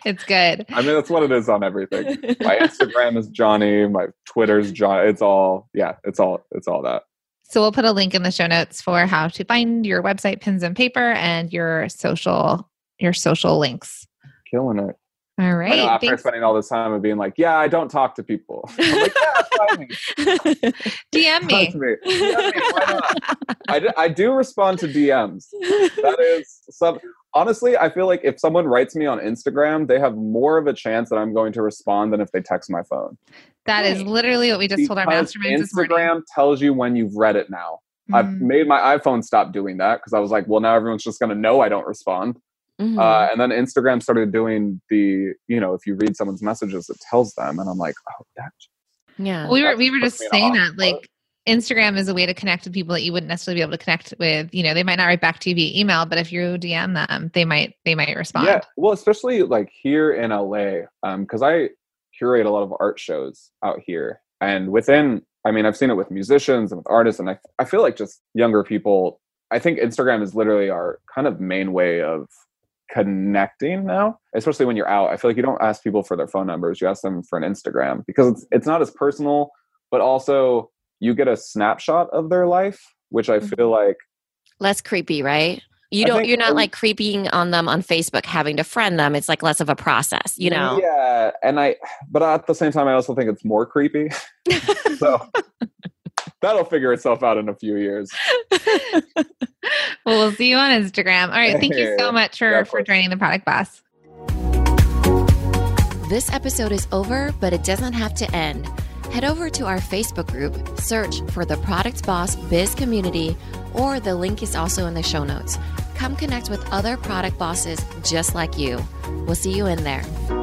It's good. I mean, that's what it is on everything. My Instagram is Johnny. My Twitter's John. It's all, yeah, it's all, it's all that. So we'll put a link in the show notes for how to find your website, Pins and Paper, and your social, your social links. Killing it. All right. I know, after Thanks. spending all this time of being like, yeah, I don't talk to people. I'm like, yeah, find me. D M me. me. D M me. Why not? I, do, I do respond to D Ms. That is some. Honestly, I feel like if someone writes me on Instagram, they have more of a chance that I'm going to respond than if they text my phone. That is literally what we just because told our masterminds this morning. Instagram tells you when you've read it now. Mm. I've made my iPhone stop doing that because I was like, well, now everyone's just going to know I don't respond. Mm-hmm. Uh, and then Instagram started doing the, you know, if you read someone's messages, it tells them. And I'm like, oh, that. Yeah. Well, we were, we were just saying that, like, Instagram is a way to connect with people that you wouldn't necessarily be able to connect with. You know, they might not write back to you via email, but if you D M them, they might, they might respond. Yeah. Well, especially like here in L A, um, 'cause I curate a lot of art shows out here and within, I mean, I've seen it with musicians and with artists. And I, I feel like just younger people, I think Instagram is literally our kind of main way of connecting now, especially when you're out. I feel like you don't ask people for their phone numbers. You ask them for an Instagram because it's, it's not as personal, but also you get a snapshot of their life, which I feel like less creepy, right? You don't, you're not like creeping on them on Facebook, having to friend them. It's like less of a process, you know? Yeah. And I, but at the same time, I also think it's more creepy. So that'll figure itself out in a few years. Well, we'll see you on Instagram. All right. Thank you so much for, for joining The Product Boss. This episode is over, but it doesn't have to end. Head over to our Facebook group, search for The Product Boss Biz Community, or the link is also in the show notes. Come connect with other product bosses just like you. We'll see you in there.